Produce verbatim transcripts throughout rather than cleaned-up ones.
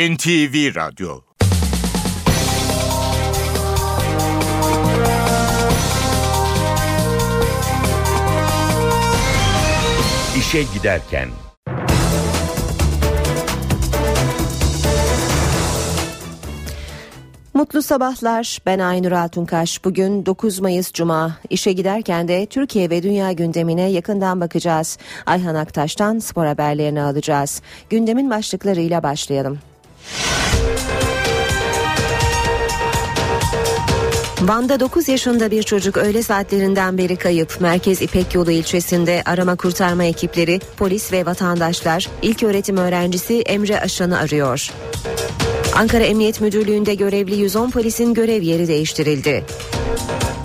N T V Radyo. İşe giderken. Mutlu sabahlar, ben Aynur Altunkaş. Bugün dokuz Mayıs Cuma. İşe giderken de Türkiye ve dünya gündemine yakından bakacağız. Ayhan Aktaş'tan spor haberlerini alacağız. Gündemin başlıklarıyla başlayalım. Van'da dokuz yaşında bir çocuk öğle saatlerinden beri kayıp. Merkez İpek Yolu ilçesinde arama kurtarma ekipleri, polis ve vatandaşlar ilköğretim öğrencisi Emre Aşan'ı arıyor. Ankara Emniyet Müdürlüğü'nde görevli yüz on polisin görev yeri değiştirildi.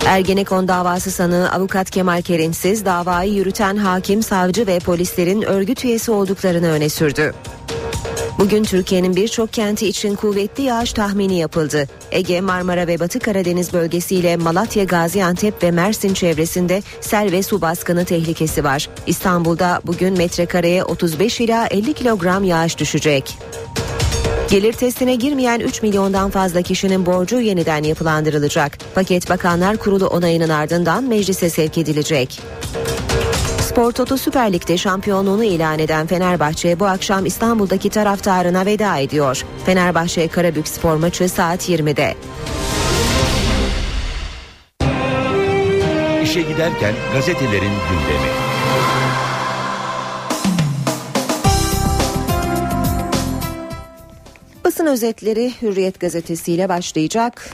Ergenekon davası sanığı avukat Kemal Kerinçsiz, davayı yürüten hakim, savcı ve polislerin örgüt üyesi olduklarını öne sürdü. Bugün Türkiye'nin birçok kenti için kuvvetli yağış tahmini yapıldı. Ege, Marmara ve Batı Karadeniz bölgesiyle Malatya, Gaziantep ve Mersin çevresinde sel ve su baskını tehlikesi var. İstanbul'da bugün metrekareye otuz beş ila elli kilogram yağış düşecek. Gelir testine girmeyen üç milyondan fazla kişinin borcu yeniden yapılandırılacak. Paket Bakanlar Kurulu onayının ardından meclise sevk edilecek. Spor Toto Süper Lig'de şampiyonluğunu ilan eden Fenerbahçe bu akşam İstanbul'daki taraftarına veda ediyor. Fenerbahçe Karabükspor maçı saat yirmide. İşe giderken gazetelerin gündemi. Basın özetleri Hürriyet gazetesiyle başlayacak.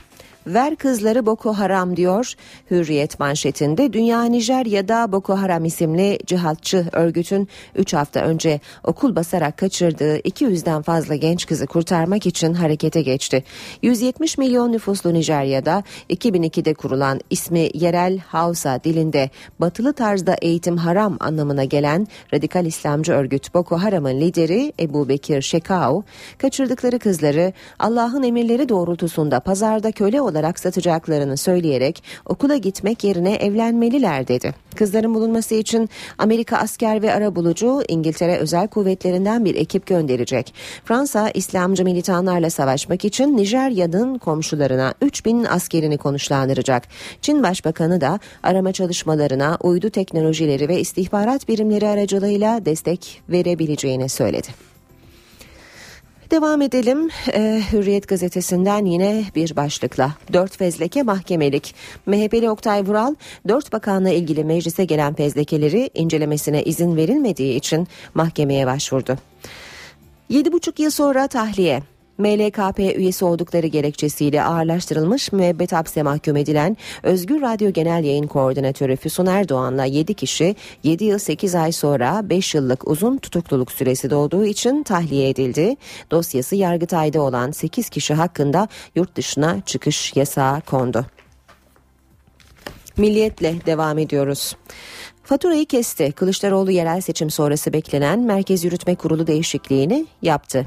Ver kızları Boko Haram diyor. Hürriyet manşetinde Dünya Nijerya'da Boko Haram isimli cihatçı örgütün üç hafta önce okul basarak kaçırdığı iki yüzden fazla genç kızı kurtarmak için harekete geçti. yüz yetmiş milyon nüfuslu Nijerya'da iki bin ikide kurulan, ismi yerel Hausa dilinde batılı tarzda eğitim haram anlamına gelen radikal İslamcı örgüt Boko Haram'ın lideri Ebubekir Shekau, kaçırdıkları kızları Allah'ın emirleri doğrultusunda pazarda köle olarak satacaklarını söyleyerek okula gitmek yerine evlenmeliler dedi. Kızların bulunması için Amerika asker ve arabulucu, İngiltere özel kuvvetlerinden bir ekip gönderecek. Fransa, İslamcı militanlarla savaşmak için Nijerya'nın komşularına üç bin askerini konuşlandıracak. Çin Başbakanı da arama çalışmalarına uydu teknolojileri ve istihbarat birimleri aracılığıyla destek verebileceğini söyledi. Devam edelim ee, Hürriyet gazetesinden yine bir başlıkla. Dört fezleke mahkemelik. M H P'li Oktay Vural, dört bakanla ilgili meclise gelen fezlekeleri incelemesine izin verilmediği için mahkemeye başvurdu. Yedi buçuk yıl sonra tahliye. M L K P üyesi oldukları gerekçesiyle ağırlaştırılmış müebbet hapse mahkum edilen Özgür Radyo Genel Yayın Koordinatörü Füsun Erdoğan'la yedi kişi yedi yıl sekiz ay sonra beş yıllık uzun tutukluluk süresi dolduğu için tahliye edildi. Dosyası Yargıtay'da olan sekiz kişi hakkında yurt dışına çıkış yasağı kondu. Milliyetle devam ediyoruz. Faturayı kesti. Kılıçdaroğlu yerel seçim sonrası beklenen Merkez Yürütme Kurulu değişikliğini yaptı.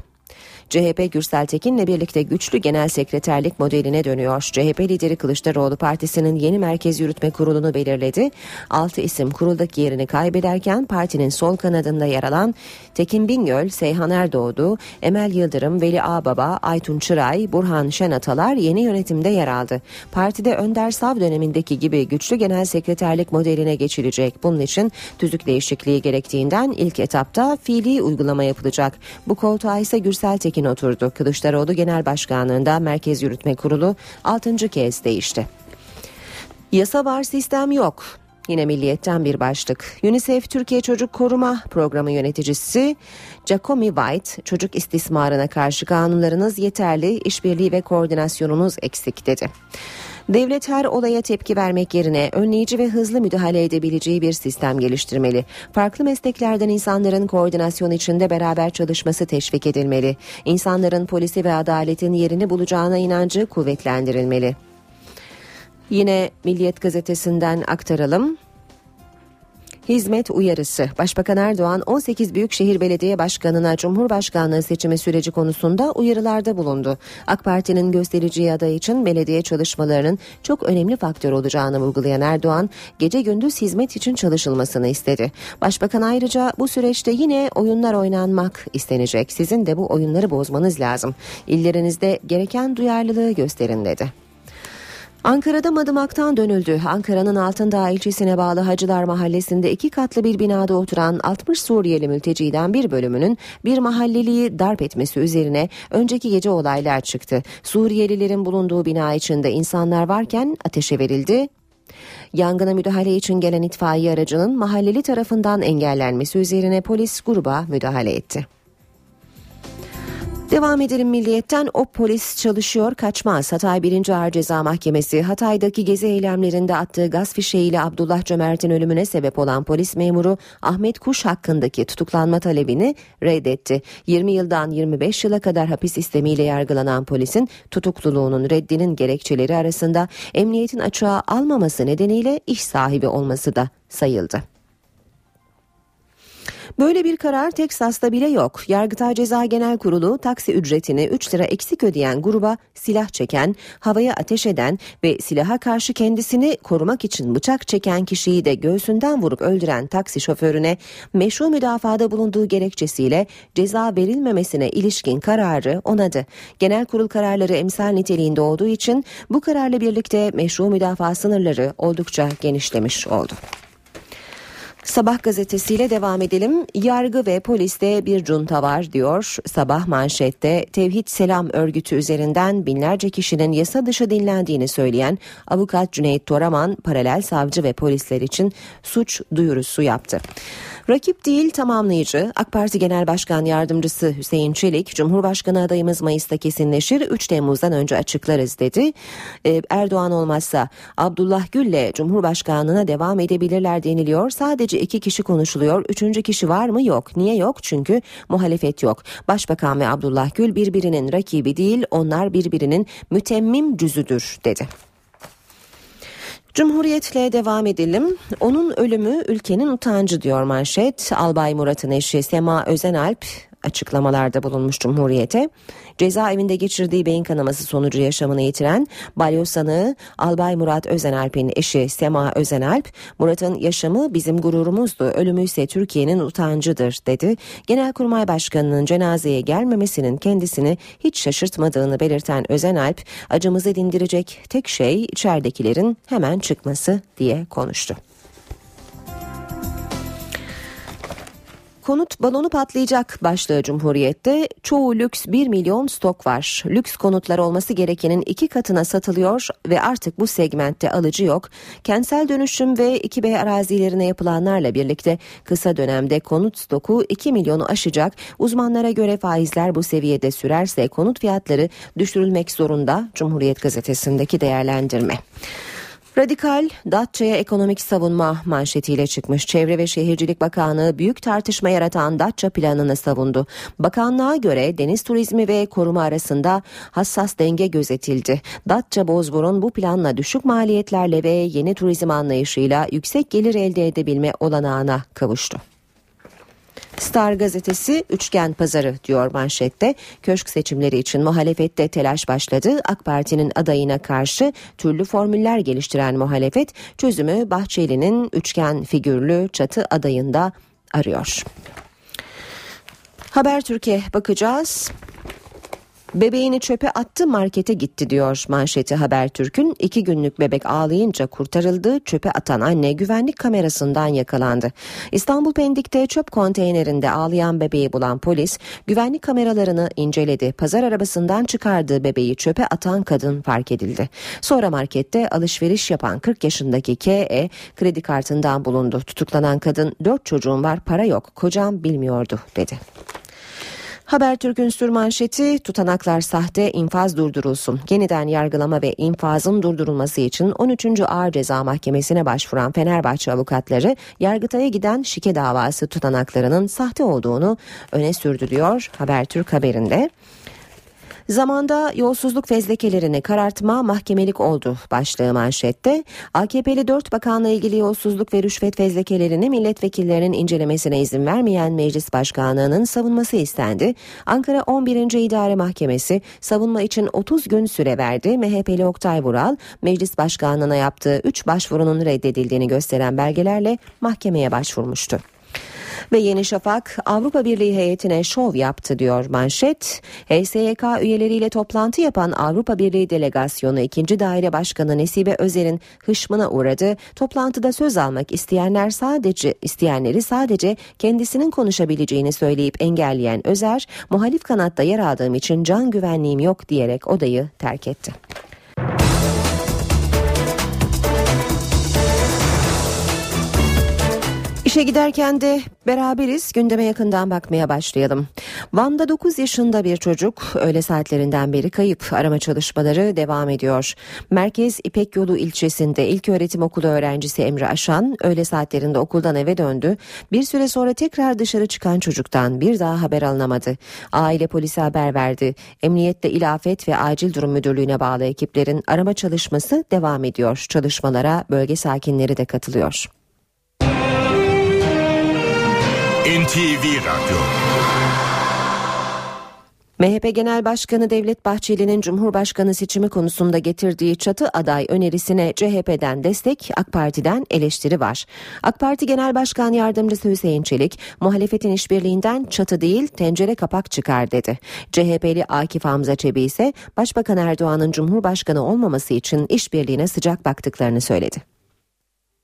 C H P Gürsel Tekin'le birlikte güçlü genel sekreterlik modeline dönüyor. C H P lideri Kılıçdaroğlu partisinin yeni merkez yürütme kurulunu belirledi. altı isim kuruldaki yerini kaybederken partinin sol kanadında yer alan Tekin Bingöl, Seyhan Erdoğdu, Emel Yıldırım, Veli Ağbaba, Aytun Çıray, Burhan Şenatalar yeni yönetimde yer aldı. Partide Önder Sav dönemindeki gibi güçlü genel sekreterlik modeline geçilecek. Bunun için tüzük değişikliği gerektiğinden ilk etapta fiili uygulama yapılacak. Bu koltuğa ise Gürsel Tekin oturdu. Kılıçdaroğlu Genel Başkanlığında Merkez Yürütme Kurulu altıncı kez değişti. Yasa var, sistem yok. Yine Milliyet'ten bir başlık. UNICEF Türkiye Çocuk Koruma Programı yöneticisi Jacomi White, çocuk istismarına karşı kanunlarınız yeterli, işbirliği ve koordinasyonunuz eksik dedi. Devlet her olaya tepki vermek yerine önleyici ve hızlı müdahale edebileceği bir sistem geliştirmeli. Farklı mesleklerden insanların koordinasyon içinde beraber çalışması teşvik edilmeli. İnsanların polisi ve adaletin yerini bulacağına inancı kuvvetlendirilmeli. Yine Milliyet gazetesinden aktaralım. hizmet uyarısı. Başbakan Erdoğan on sekiz Büyükşehir Belediye Başkanı'na Cumhurbaşkanlığı seçimi süreci konusunda uyarılarda bulundu. AK Parti'nin göstericiye adayı için belediye çalışmalarının çok önemli faktör olacağını vurgulayan Erdoğan, gece gündüz hizmet için çalışılmasını istedi. Başbakan ayrıca bu süreçte yine oyunlar oynanmak istenecek. Sizin de bu oyunları bozmanız lazım. İllerinizde gereken duyarlılığı gösterin dedi. Ankara'da madımaktan dönüldü. Ankara'nın Altındağ ilçesine bağlı Hacılar Mahallesi'nde iki katlı bir binada oturan altmış Suriyeli mülteciden bir bölümünün bir mahalleliyi darp etmesi üzerine önceki gece olaylar çıktı. Suriyelilerin bulunduğu bina içinde insanlar varken ateşe verildi. Yangına müdahale için gelen itfaiye aracının mahalleli tarafından engellenmesi üzerine polis gruba müdahale etti. Devam edelim Milliyet'ten. O polis çalışıyor kaçmaz. Hatay birinci. Ağır Ceza Mahkemesi Hatay'daki gezi eylemlerinde attığı gaz fişeğiyle Abdullah Cömert'in ölümüne sebep olan polis memuru Ahmet Kuş hakkındaki tutuklanma talebini reddetti. yirmi yıldan yirmi beş yıla kadar hapis istemiyle yargılanan polisin tutukluluğunun reddinin gerekçeleri arasında emniyetin açığa almaması nedeniyle iş sahibi olması da sayıldı. Böyle bir karar Teksas'ta bile yok. Yargıtay Ceza Genel Kurulu taksi ücretini üç lira eksik ödeyen gruba silah çeken, havaya ateş eden ve silaha karşı kendisini korumak için bıçak çeken kişiyi de göğsünden vurup öldüren taksi şoförüne meşru müdafada bulunduğu gerekçesiyle ceza verilmemesine ilişkin kararı onadı. Genel Kurul kararları emsal niteliğinde olduğu için bu kararla birlikte meşru müdafaa sınırları oldukça genişlemiş oldu. Sabah gazetesiyle devam edelim. Yargı ve poliste bir junta var diyor. Sabah manşette Tevhid Selam örgütü üzerinden binlerce kişinin yasa dışı dinlendiğini söyleyen avukat Cüneyt Toraman paralel savcı ve polisler için suç duyurusu yaptı. Rakip değil tamamlayıcı. AK Parti Genel Başkan Yardımcısı Hüseyin Çelik, Cumhurbaşkanı adayımız Mayıs'ta kesinleşir, üç Temmuz'dan önce açıklarız dedi. Ee, Erdoğan olmazsa Abdullah Gül'le Cumhurbaşkanlığına devam edebilirler deniliyor. Sadece iki kişi konuşuluyor. Üçüncü kişi var mı? Yok. Niye yok? Çünkü muhalefet yok. Başbakan ve Abdullah Gül birbirinin rakibi değil, onlar birbirinin mütemmim cüzüdür dedi. Cumhuriyetle devam edelim. Onun ölümü ülkenin utancı diyor manşet. Albay Murat'ın eşi Sema Özenalp açıklamalarda bulunmuş Cumhuriyet'e. Cezaevinde geçirdiği beyin kanaması sonucu yaşamını yitiren balyoz sanığı Albay Murat Özenalp'in eşi Sema Özenalp, Murat'ın yaşamı bizim gururumuzdu, ölümü ise Türkiye'nin utancıdır dedi. Genelkurmay Başkanı'nın cenazeye gelmemesinin kendisini hiç şaşırtmadığını belirten Özenalp, acımızı dindirecek tek şey içeridekilerin hemen çıkması diye konuştu. Konut balonu patlayacak başlığı Cumhuriyet'te. Çoğu lüks, bir milyon stok var. Lüks konutlar olması gerekenin iki katına satılıyor ve artık bu segmentte alıcı yok. Kentsel dönüşüm ve iki B arazilerine yapılanlarla birlikte kısa dönemde konut stoku iki milyonu aşacak. Uzmanlara göre faizler bu seviyede sürerse konut fiyatları düşürülmek zorunda. Cumhuriyet gazetesindeki değerlendirme. Radikal, Datça'ya ekonomik savunma manşetiyle çıkmış. Çevre ve Şehircilik Bakanlığı büyük tartışma yaratan Datça planını savundu. Bakanlığa göre deniz turizmi ve koruma arasında hassas denge gözetildi. Datça Bozburun bu planla düşük maliyetlerle ve yeni turizm anlayışıyla yüksek gelir elde edebilme olanağına kavuştu. Star gazetesi üçgen pazarı diyor manşette. Köşk seçimleri için muhalefette telaş başladı. AK Parti'nin adayına karşı türlü formüller geliştiren muhalefet çözümü Bahçeli'nin üçgen figürlü çatı adayında arıyor. Habertürk'e bakacağız. Bebeğini çöpe attı, markete gitti diyor manşeti Habertürk'ün. İki günlük bebek ağlayınca kurtarıldı. Çöpe atan anne güvenlik kamerasından yakalandı. İstanbul Pendik'te çöp konteynerinde ağlayan bebeği bulan polis güvenlik kameralarını inceledi. Pazar arabasından çıkardığı bebeği çöpe atan kadın fark edildi. Sonra markette alışveriş yapan kırk yaşındaki K E kredi kartından bulundu. Tutuklanan kadın dört çocuğum var, para yok, kocam bilmiyordu dedi. Habertürk'ün sürmanşeti tutanaklar sahte, infaz durdurulsun. Yeniden yargılama ve infazın durdurulması için on üçüncü Ağır Ceza Mahkemesi'ne başvuran Fenerbahçe avukatları Yargıtay'a giden şike davası tutanaklarının sahte olduğunu öne sürdürüyor Habertürk haberinde. Zamanda yolsuzluk fezlekelerini karartma mahkemelik oldu başlığı manşette. A K P'li dört bakanla ilgili yolsuzluk ve rüşvet fezlekelerini milletvekillerinin incelemesine izin vermeyen meclis başkanlığının savunması istendi. Ankara on birinci İdare Mahkemesi savunma için otuz gün süre verdi. M H P'li Oktay Vural meclis başkanlığına yaptığı üç başvurunun reddedildiğini gösteren belgelerle mahkemeye başvurmuştu. Ve Yeni Şafak Avrupa Birliği heyetine şov yaptı diyor manşet. H S Y K üyeleriyle toplantı yapan Avrupa Birliği Delegasyonu ikinci Daire Başkanı Nesibe Özer'in hışmına uğradı. Toplantıda söz almak isteyenler sadece isteyenleri sadece kendisinin konuşabileceğini söyleyip engelleyen Özer, muhalif kanatta yer aldığım için can güvenliğim yok diyerek odayı terk etti. İşe giderken de beraberiz. Gündeme yakından bakmaya başlayalım. Van'da dokuz yaşında bir çocuk öğle saatlerinden beri kayıp. Arama çalışmaları devam ediyor. Merkez İpek Yolu ilçesinde ilköğretim okulu öğrencisi Emre Aşan öğle saatlerinde okuldan eve döndü. Bir süre sonra tekrar dışarı çıkan çocuktan bir daha haber alınamadı. Aile polise haber verdi. Emniyetle İl Afet ve Acil Durum Müdürlüğü'ne bağlı ekiplerin arama çalışması devam ediyor. Çalışmalara bölge sakinleri de katılıyor. N T V Radyo. M H P Genel Başkanı Devlet Bahçeli'nin Cumhurbaşkanı seçimi konusunda getirdiği çatı aday önerisine C H P'den destek, AK Parti'den eleştiri var. AK Parti Genel Başkan Yardımcısı Hüseyin Çelik, muhalefetin işbirliğinden çatı değil tencere kapak çıkar dedi. C H P'li Akif Hamza Çebi ise Başbakan Erdoğan'ın Cumhurbaşkanı olmaması için işbirliğine sıcak baktıklarını söyledi.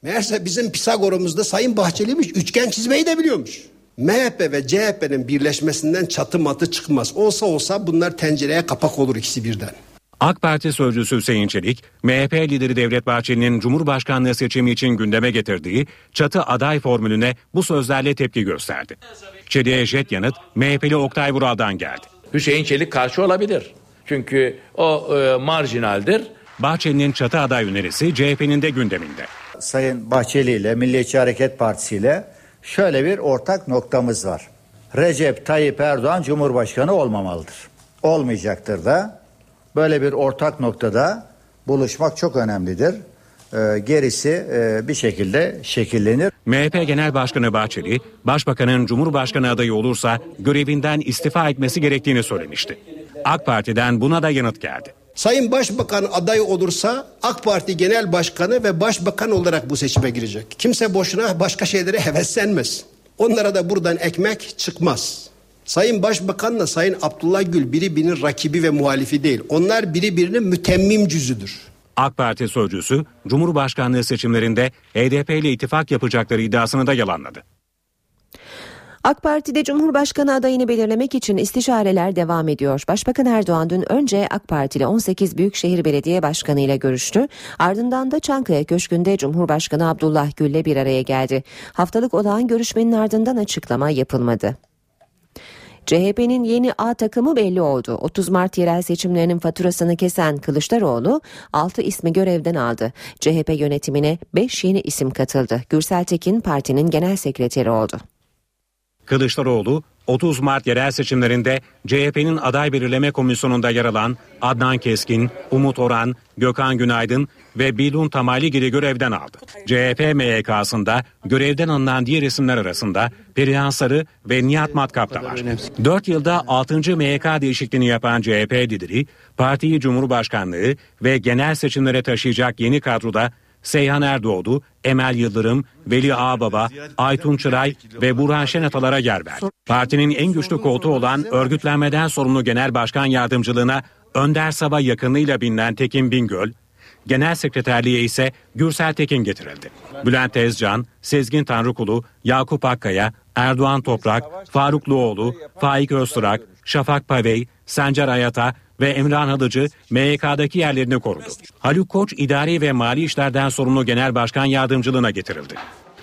Meğerse bizim Pisagor'umuzda Sayın Bahçeli'miş, üçgen çizmeyi de biliyormuş. M H P ve C H P'nin birleşmesinden çatı matı çıkmaz. Olsa olsa bunlar tencereye kapak olur ikisi birden. AK Parti sözcüsü Hüseyin Çelik, M H P lideri Devlet Bahçeli'nin Cumhurbaşkanlığı seçimi için gündeme getirdiği çatı aday formülüne bu sözlerle tepki gösterdi. Çelik'e jet yanıt M H P'li Oktay Vural'dan geldi. Hüseyin Çelik karşı olabilir. Çünkü o e, marjinaldir. Bahçeli'nin çatı aday önerisi C H P'nin de gündeminde. Sayın Bahçeli ile Milliyetçi Hareket Partisi ile şöyle bir ortak noktamız var. Recep Tayyip Erdoğan Cumhurbaşkanı olmamalıdır. Olmayacaktır da. Böyle bir ortak noktada buluşmak çok önemlidir. Ee, gerisi e, bir şekilde şekillenir. M H P Genel Başkanı Bahçeli, Başbakan'ın Cumhurbaşkanı adayı olursa görevinden istifa etmesi gerektiğini söylemişti. AK Parti'den buna da yanıt geldi. Sayın Başbakan aday olursa AK Parti Genel Başkanı ve Başbakan olarak bu seçime girecek. Kimse boşuna başka şeylere heveslenmez. Onlara da buradan ekmek çıkmaz. Sayın Başbakan'la Sayın Abdullah Gül biri birinin rakibi ve muhalifi değil. Onlar biri birinin mütemmim cüzüdür. AK Parti sözcüsü Cumhurbaşkanlığı seçimlerinde H D P ile ittifak yapacakları iddiasını da yalanladı. AK Parti'de Cumhurbaşkanı adayını belirlemek için istişareler devam ediyor. Başbakan Erdoğan dün önce AK Partili on sekiz Büyükşehir Belediye Başkanı ile görüştü. Ardından da Çankaya Köşkü'nde Cumhurbaşkanı Abdullah Gül'le bir araya geldi. Haftalık olağan görüşmenin ardından açıklama yapılmadı. C H P'nin yeni A takımı belli oldu. otuz Mart yerel seçimlerinin faturasını kesen Kılıçdaroğlu altı ismi görevden aldı. C H P yönetimine beş yeni isim katıldı. Gürsel Tekin partinin genel sekreteri oldu. Kılıçdaroğlu, otuz Mart yerel seçimlerinde C H P'nin aday belirleme komisyonunda yer alan Adnan Keskin, Umut Orhan, Gökhan Günaydın ve Bilun Tamaligil'i görevden aldı. C H P M Y K'sında görevden alınan diğer isimler arasında Perihan Sarı ve Nihat Matkap da var. dört yılda altıncı M Y K değişikliğini yapan C H P lideri, partiyi Cumhurbaşkanlığı ve genel seçimlere taşıyacak yeni kadroda Seyhan Erdoğdu, Emel Yıldırım, Veli Ağbaba, Aytun Çıray ve Burhan Şenatalara yer verdi. Partinin en güçlü koltuğu olan örgütlenmeden sorumlu genel başkan yardımcılığına Önder Sabah yakınlığıyla bilinen Tekin Bingöl, genel sekreterliğe ise Gürsel Tekin getirildi. Bülent Tezcan, Sezgin Tanrıkulu, Yakup Akkaya, Erdoğan Toprak, Faruk Luoğlu, Faik Öztürk, Şafak Pavey, Sencer Ayata ve Emrah Halıcı M Y K'daki yerlerini korudu. Haluk Koç idari ve mali işlerden sorumlu genel başkan yardımcılığına getirildi.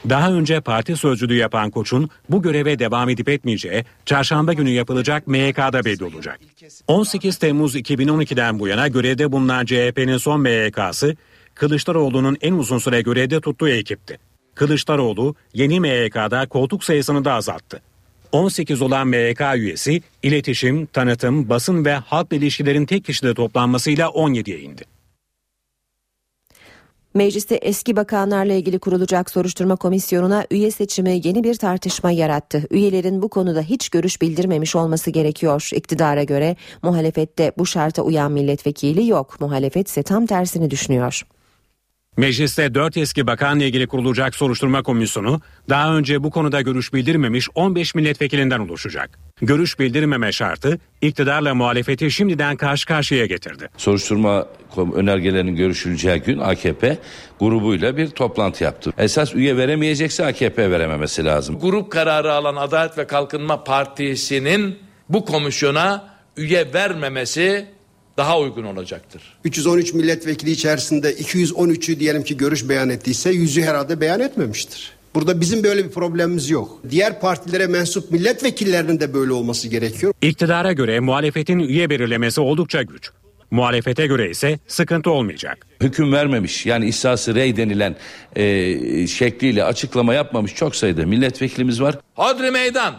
Daha önce parti sözcülüğü yapan Koç'un bu göreve devam edip etmeyeceği çarşamba günü yapılacak M Y K'da belli olacak. on sekiz Temmuz iki bin on iki'den bu yana görevde bulunan C H P'nin son M Y K'sı Kılıçdaroğlu'nun en uzun süre görevde tuttuğu ekipti. Kılıçdaroğlu yeni M Y K'da koltuk sayısını da azalttı. on sekiz olan M Y K üyesi iletişim, tanıtım, basın ve halkla ilişkilerin tek kişide toplanmasıyla on yediye indi. Mecliste eski bakanlarla ilgili kurulacak soruşturma komisyonuna üye seçimi yeni bir tartışma yarattı. Üyelerin bu konuda hiç görüş bildirmemiş olması gerekiyor. İktidara göre muhalefette bu şarta uyan milletvekili yok. Muhalefet ise tam tersini düşünüyor. Mecliste dört eski bakanla ilgili kurulacak soruşturma komisyonu daha önce bu konuda görüş bildirmemiş on beş milletvekilinden oluşacak. Görüş bildirmeme şartı iktidarla muhalefeti şimdiden karşı karşıya getirdi. Soruşturma önergelerinin görüşüleceği gün A K P grubuyla bir toplantı yaptı. Esas üye veremeyecekse A K P verememesi lazım. Grup kararı alan Adalet ve Kalkınma Partisi'nin bu komisyona üye vermemesi daha uygun olacaktır. üç yüz on üç milletvekili içerisinde iki yüz on üçü diyelim ki görüş beyan ettiyse yüzü herhalde beyan etmemiştir. Burada bizim böyle bir problemimiz yok. Diğer partilere mensup milletvekillerinin de böyle olması gerekiyor. İktidara göre muhalefetin üye belirlemesi oldukça güç. Muhalefete göre ise sıkıntı olmayacak. Hüküm vermemiş, yani ihsası rey denilen e, şekliyle açıklama yapmamış çok sayıda milletvekilimiz var. Hodri meydan.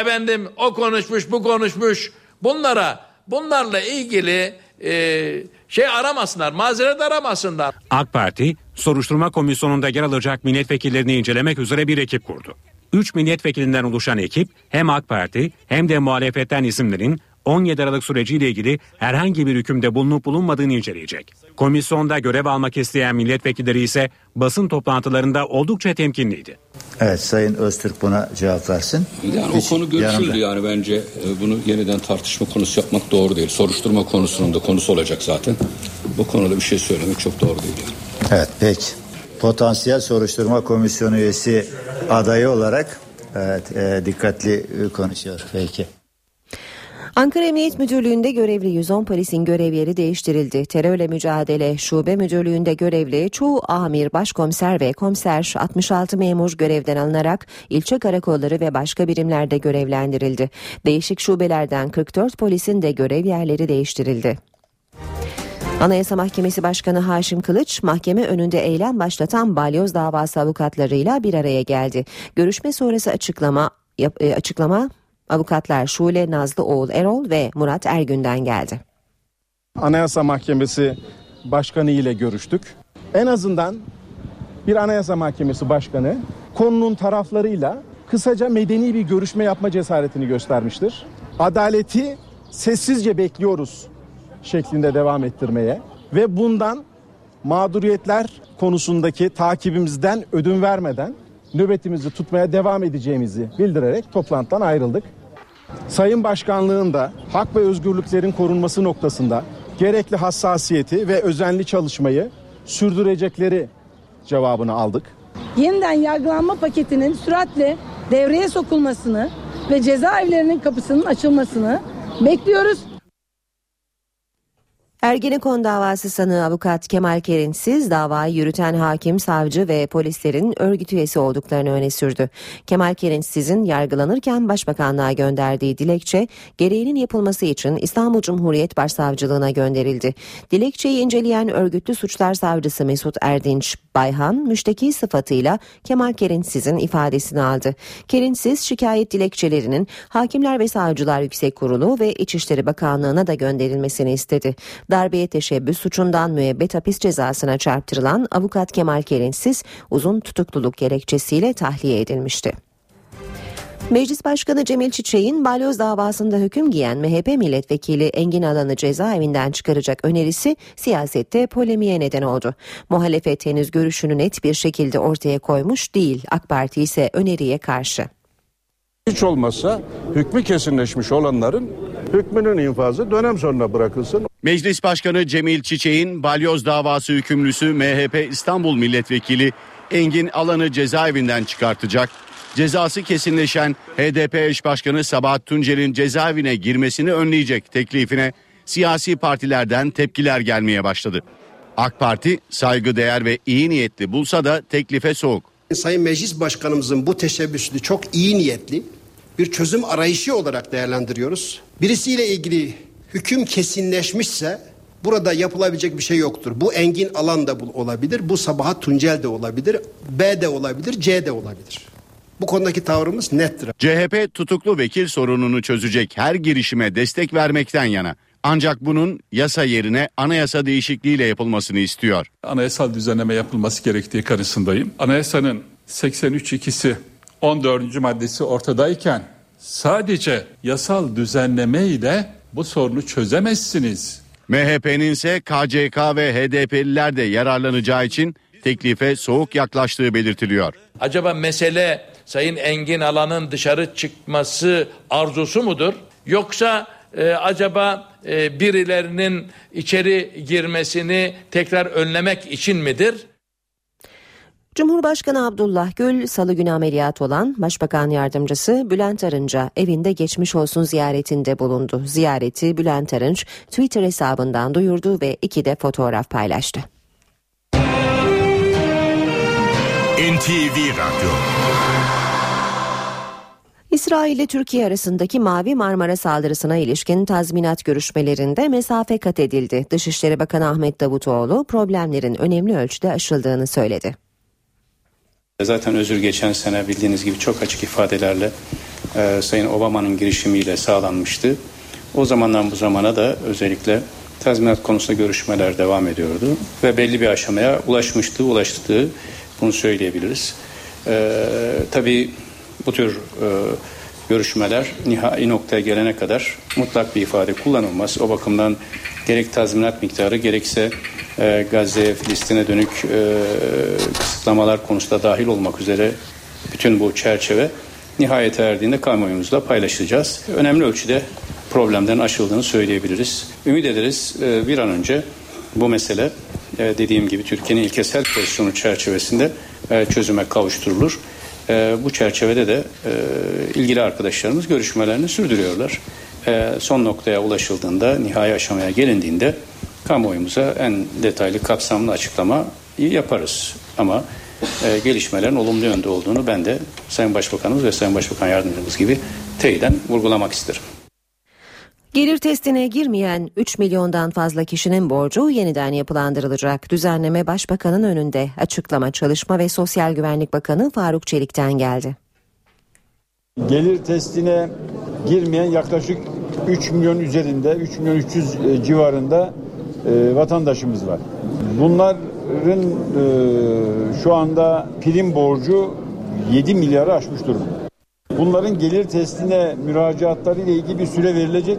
Efendim o konuşmuş, bu konuşmuş. Bunlara Bunlarla ilgili e, şey aramasınlar, mazeret aramasınlar. AK Parti soruşturma komisyonunda yer alacak milletvekillerini incelemek üzere bir ekip kurdu. üç milletvekilinden oluşan ekip hem AK Parti hem de muhalefetten isimlerin on yedi Aralık süreciyle ilgili herhangi bir hükümde bulunup bulunmadığını inceleyecek. Komisyonda görev almak isteyen milletvekilleri ise basın toplantılarında oldukça temkinliydi. Evet, Sayın Öztürk buna cevap versin. Yani hiç o konu görüşüldü yanımda. Yani bence bunu yeniden tartışma konusu yapmak doğru değil. Soruşturma konusunun da konusu olacak zaten. Bu konuda bir şey söylemek çok doğru değil. Yani. Evet, peki. Potansiyel soruşturma komisyonu üyesi adayı olarak evet, e, dikkatli konuşuyor. Peki. Ankara Emniyet Müdürlüğü'nde görevli yüz on polisin görev yeri değiştirildi. Terörle mücadele şube müdürlüğünde görevli çoğu amir, başkomiser ve komiser altmış altı memur görevden alınarak ilçe karakolları ve başka birimlerde görevlendirildi. Değişik şubelerden kırk dört polisin de görev yerleri değiştirildi. Anayasa Mahkemesi Başkanı Haşim Kılıç, mahkeme önünde eylem başlatan balyoz davası avukatlarıyla bir araya geldi. Görüşme sonrası açıklama yap, e, açıklama avukatlar Şule Nazlıoğlu Erol ve Murat Ergün'den geldi. Anayasa Mahkemesi Başkanı ile görüştük. En azından bir Anayasa Mahkemesi Başkanı konunun taraflarıyla kısaca medeni bir görüşme yapma cesaretini göstermiştir. Adaleti sessizce bekliyoruz şeklinde devam ettirmeye ve bundan mağduriyetler konusundaki takibimizden ödün vermeden nöbetimizi tutmaya devam edeceğimizi bildirerek toplantıdan ayrıldık. Sayın Başkanlığın da hak ve özgürlüklerin korunması noktasında gerekli hassasiyeti ve özenli çalışmayı sürdürecekleri cevabını aldık. Yeniden yargılanma paketinin süratle devreye sokulmasını ve cezaevlerinin kapısının açılmasını bekliyoruz. Ergenekon davası sanığı avukat Kemal Kerinçsiz, davayı yürüten hakim, savcı ve polislerin örgüt üyesi olduklarını öne sürdü. Kemal Kerinçsiz'in yargılanırken Başbakanlığa gönderdiği dilekçe gereğinin yapılması için İstanbul Cumhuriyet Başsavcılığına gönderildi. Dilekçeyi inceleyen örgütlü suçlar savcısı Mesut Erdinç Bayhan, müşteki sıfatıyla Kemal Kerinçsiz'in ifadesini aldı. Kerinçsiz, şikayet dilekçelerinin Hakimler ve Savcılar Yüksek Kurulu ve İçişleri Bakanlığı'na da gönderilmesini istedi. Darbeye teşebbüs suçundan müebbet hapis cezasına çarptırılan avukat Kemal Kerinçsiz uzun tutukluluk gerekçesiyle tahliye edilmişti. Meclis Başkanı Cemil Çiçek'in balyoz davasında hüküm giyen M H P milletvekili Engin Alan'ı cezaevinden çıkaracak önerisi siyasette polemiğe neden oldu. Muhalefet henüz görüşünü net bir şekilde ortaya koymuş değil. AK Parti ise öneriye karşı. Hiç olmazsa hükmü kesinleşmiş olanların hükmünün infazı dönem sonuna bırakılsın. Meclis Başkanı Cemil Çiçek'in balyoz davası hükümlüsü M H P İstanbul Milletvekili Engin Alan'ı cezaevinden çıkartacak, cezası kesinleşen H D P eş başkanı Sabahat Tuncel'in cezaevine girmesini önleyecek teklifine siyasi partilerden tepkiler gelmeye başladı. AK Parti saygıdeğer ve iyi niyetli bulsa da teklife soğuk. Sayın Meclis Başkanımızın bu teşebbüsünü çok iyi niyetli bir çözüm arayışı olarak değerlendiriyoruz. Birisiyle ilgili hüküm kesinleşmişse burada yapılabilecek bir şey yoktur. Bu Engin Alan da olabilir, bu Sabahat Tuncel de olabilir, B de olabilir, C de olabilir. Bu konudaki tavrımız nettir. C H P tutuklu vekil sorununu çözecek her girişime destek vermekten yana. Ancak bunun yasa yerine anayasa değişikliğiyle yapılmasını istiyor. Anayasal düzenleme yapılması gerektiği kanısındayım. Anayasanın seksen üç nokta ikisi on dördüncü maddesi ortadayken sadece yasal düzenleme ile bu sorunu çözemezsiniz. M H P'nin ise K C K ve H D P'liler de yararlanacağı için teklife soğuk yaklaştığı belirtiliyor. Acaba mesele Sayın Engin Alan'ın dışarı çıkması arzusu mudur? Yoksa e, acaba e, birilerinin içeri girmesini tekrar önlemek için midir? Cumhurbaşkanı Abdullah Gül, salı günü ameliyat olan Başbakan Yardımcısı Bülent Arınç'a evinde geçmiş olsun ziyaretinde bulundu. Ziyareti Bülent Arınç Twitter hesabından duyurdu ve iki de fotoğraf paylaştı. N T V Radyo. İsrail ile Türkiye arasındaki Mavi Marmara saldırısına ilişkin tazminat görüşmelerinde mesafe kat edildi. Dışişleri Bakanı Ahmet Davutoğlu problemlerin önemli ölçüde aşıldığını söyledi. Zaten özür geçen sene bildiğiniz gibi çok açık ifadelerle e, Sayın Obama'nın girişimiyle sağlanmıştı. O zamandan bu zamana da özellikle tazminat konusunda görüşmeler devam ediyordu ve belli bir aşamaya ulaşmıştı, ulaştığı bunu söyleyebiliriz. E, tabii bu tür e, görüşmeler nihai noktaya gelene kadar mutlak bir ifade kullanılmaz. O bakımdan gerek tazminat miktarı gerekse e, Gazze'ye, Filistin'e dönük e, kısıtlamalar konusunda dahil olmak üzere bütün bu çerçeve nihayete erdiğinde kamuoyumuzla paylaşacağız. Önemli ölçüde problemlerin aşıldığını söyleyebiliriz. Ümit ederiz e, bir an önce bu mesele e, dediğim gibi Türkiye'nin ilkesel pozisyonu çerçevesinde e, çözüme kavuşturulur. E, bu çerçevede de e, ilgili arkadaşlarımız görüşmelerini sürdürüyorlar. E, son noktaya ulaşıldığında, nihai aşamaya gelindiğinde kamuoyumuza en detaylı, kapsamlı açıklama yaparız. Ama e, gelişmelerin olumlu yönde olduğunu ben de Sayın Başbakanımız ve Sayın Başbakan Yardımcımız gibi teyiden vurgulamak isterim. Gelir testine girmeyen üç milyondan fazla kişinin borcu yeniden yapılandırılacak. Düzenleme Başbakan'ın önünde. Açıklama Çalışma ve Sosyal Güvenlik Bakanı Faruk Çelik'ten geldi. Gelir testine girmeyen yaklaşık üç milyon üzerinde, üç milyon üç yüz civarında vatandaşımız var. Bunların şu anda prim borcu yedi milyarı aşmış durumda. Bunların gelir testine müracaatları ile ilgili bir süre verilecek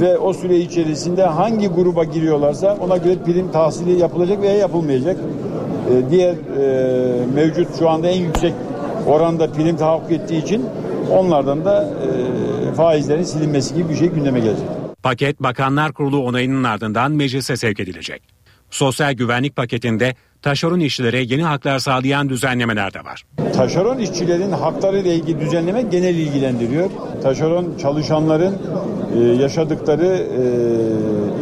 ve o süre içerisinde hangi gruba giriyorlarsa ona göre prim tahsili yapılacak veya yapılmayacak. Ee, diğer e, mevcut şu anda en yüksek oranda prim tahakkuk ettiği için onlardan da e, faizlerin silinmesi gibi bir şey gündeme gelecek. Paket Bakanlar Kurulu onayının ardından meclise sevk edilecek. Sosyal güvenlik paketinde taşeron işçilere yeni haklar sağlayan düzenlemeler de var. Taşeron işçilerin hakları ile ilgili düzenleme genel ilgilendiriyor. Taşeron çalışanların yaşadıkları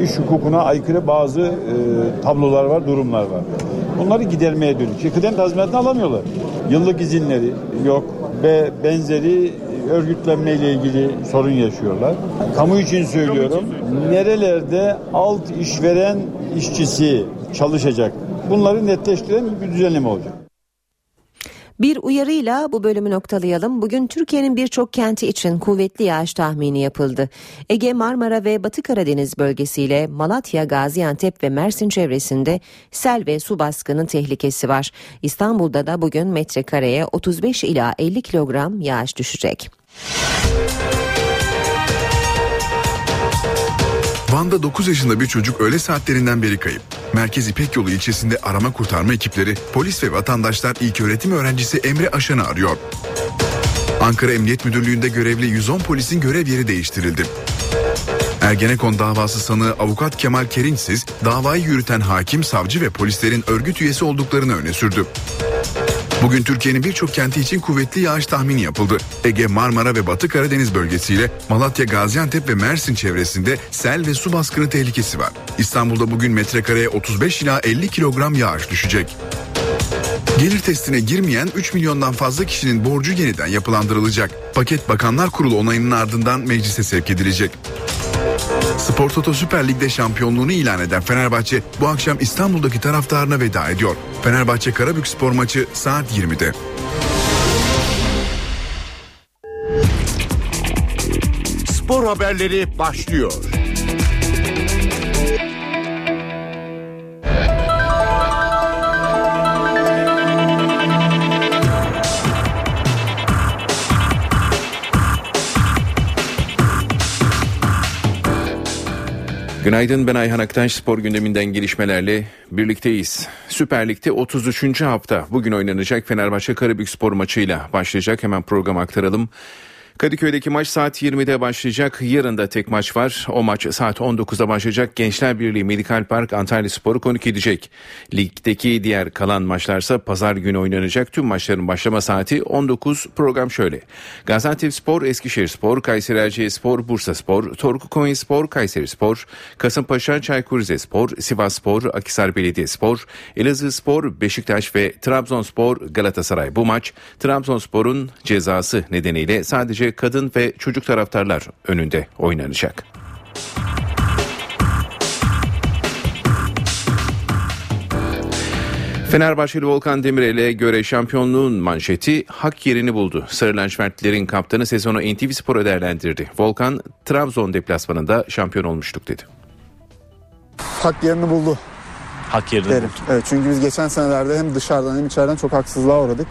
iş hukukuna aykırı bazı tablolar var, durumlar var. Bunları gidermeye dönük. Kıdem tazminatını alamıyorlar. Yıllık izinleri yok ve benzeri örgütlenmeyle ilgili sorun yaşıyorlar. Kamu için söylüyorum. Nerelerde alt işveren işçisi çalışacak? Bunları netleştiren bir düzenleme olacak. Bir uyarıyla bu bölümü noktalayalım. Bugün Türkiye'nin birçok kenti için kuvvetli yağış tahmini yapıldı. Ege, Marmara ve Batı Karadeniz bölgesiyle Malatya, Gaziantep ve Mersin çevresinde sel ve su baskını tehlikesi var. İstanbul'da da bugün metrekareye otuz beş ila elli kilogram yağış düşecek. Van'da dokuz yaşında bir çocuk öğle saatlerinden beri kayıp. Merkez İpekyolu ilçesinde arama kurtarma ekipleri, polis ve vatandaşlar ilköğretim öğrencisi Emre Aşan'ı arıyor. Ankara Emniyet Müdürlüğü'nde görevli yüz on polisin görev yeri değiştirildi. Ergenekon davası sanığı avukat Kemal Kerinçsiz, davayı yürüten hakim, savcı ve polislerin örgüt üyesi olduklarını öne sürdü. Bugün Türkiye'nin birçok kenti için kuvvetli yağış tahmini yapıldı. Ege, Marmara ve Batı Karadeniz bölgesiyle Malatya, Gaziantep ve Mersin çevresinde sel ve su baskını tehlikesi var. İstanbul'da bugün metrekareye otuz beş ila elli kilogram yağış düşecek. Gelir testine girmeyen üç milyondan fazla kişinin borcu yeniden yapılandırılacak. Paket Bakanlar Kurulu onayının ardından meclise sevk edilecek. Spor Toto Süper Lig'de şampiyonluğunu ilan eden Fenerbahçe bu akşam İstanbul'daki taraftarına veda ediyor. Fenerbahçe Karabükspor maçı saat yirmide. Spor haberleri başlıyor. Günaydın, ben Ayhan Aktaş. Spor gündeminden gelişmelerle birlikteyiz. Süper Lig'de otuz üçüncü hafta bugün oynanacak Fenerbahçe Karabükspor maçıyla başlayacak. Hemen programı aktaralım. Kadıköy'deki maç saat yirmide başlayacak. Yarın da tek maç var. O maç saat on dokuzda başlayacak. Gençler Birliği Medikal Park Antalyaspor'u konuk edecek. Ligdeki diğer kalan maçlarsa pazar günü oynanacak. Tüm maçların başlama saati on dokuz. Program şöyle: Gaziantepspor, Eskişehirspor, Kayseri Erciyesspor, Bursaspor, Torku Konyaspor, Kayserispor, Kasımpaşa, Çaykur Rizespor, Sivasspor, Akhisar Belediyespor, Elazığspor, Beşiktaş ve Trabzonspor, Galatasaray. Bu maç Trabzonspor'un cezası nedeniyle sadece kadın ve çocuk taraftarlar önünde oynanacak. Fenerbahçeli Volkan Demirel'e göre şampiyonluğun manşeti hak yerini buldu. Sarı lacivertlilerin kaptanı sezonu N T V Spor'a değerlendirdi. Volkan, Trabzon deplasmanında şampiyon olmuştuk dedi. Hak yerini buldu. Hak yerini buldu. Evet, çünkü biz geçen senelerde hem dışarıdan hem içeriden çok haksızlığa uğradık.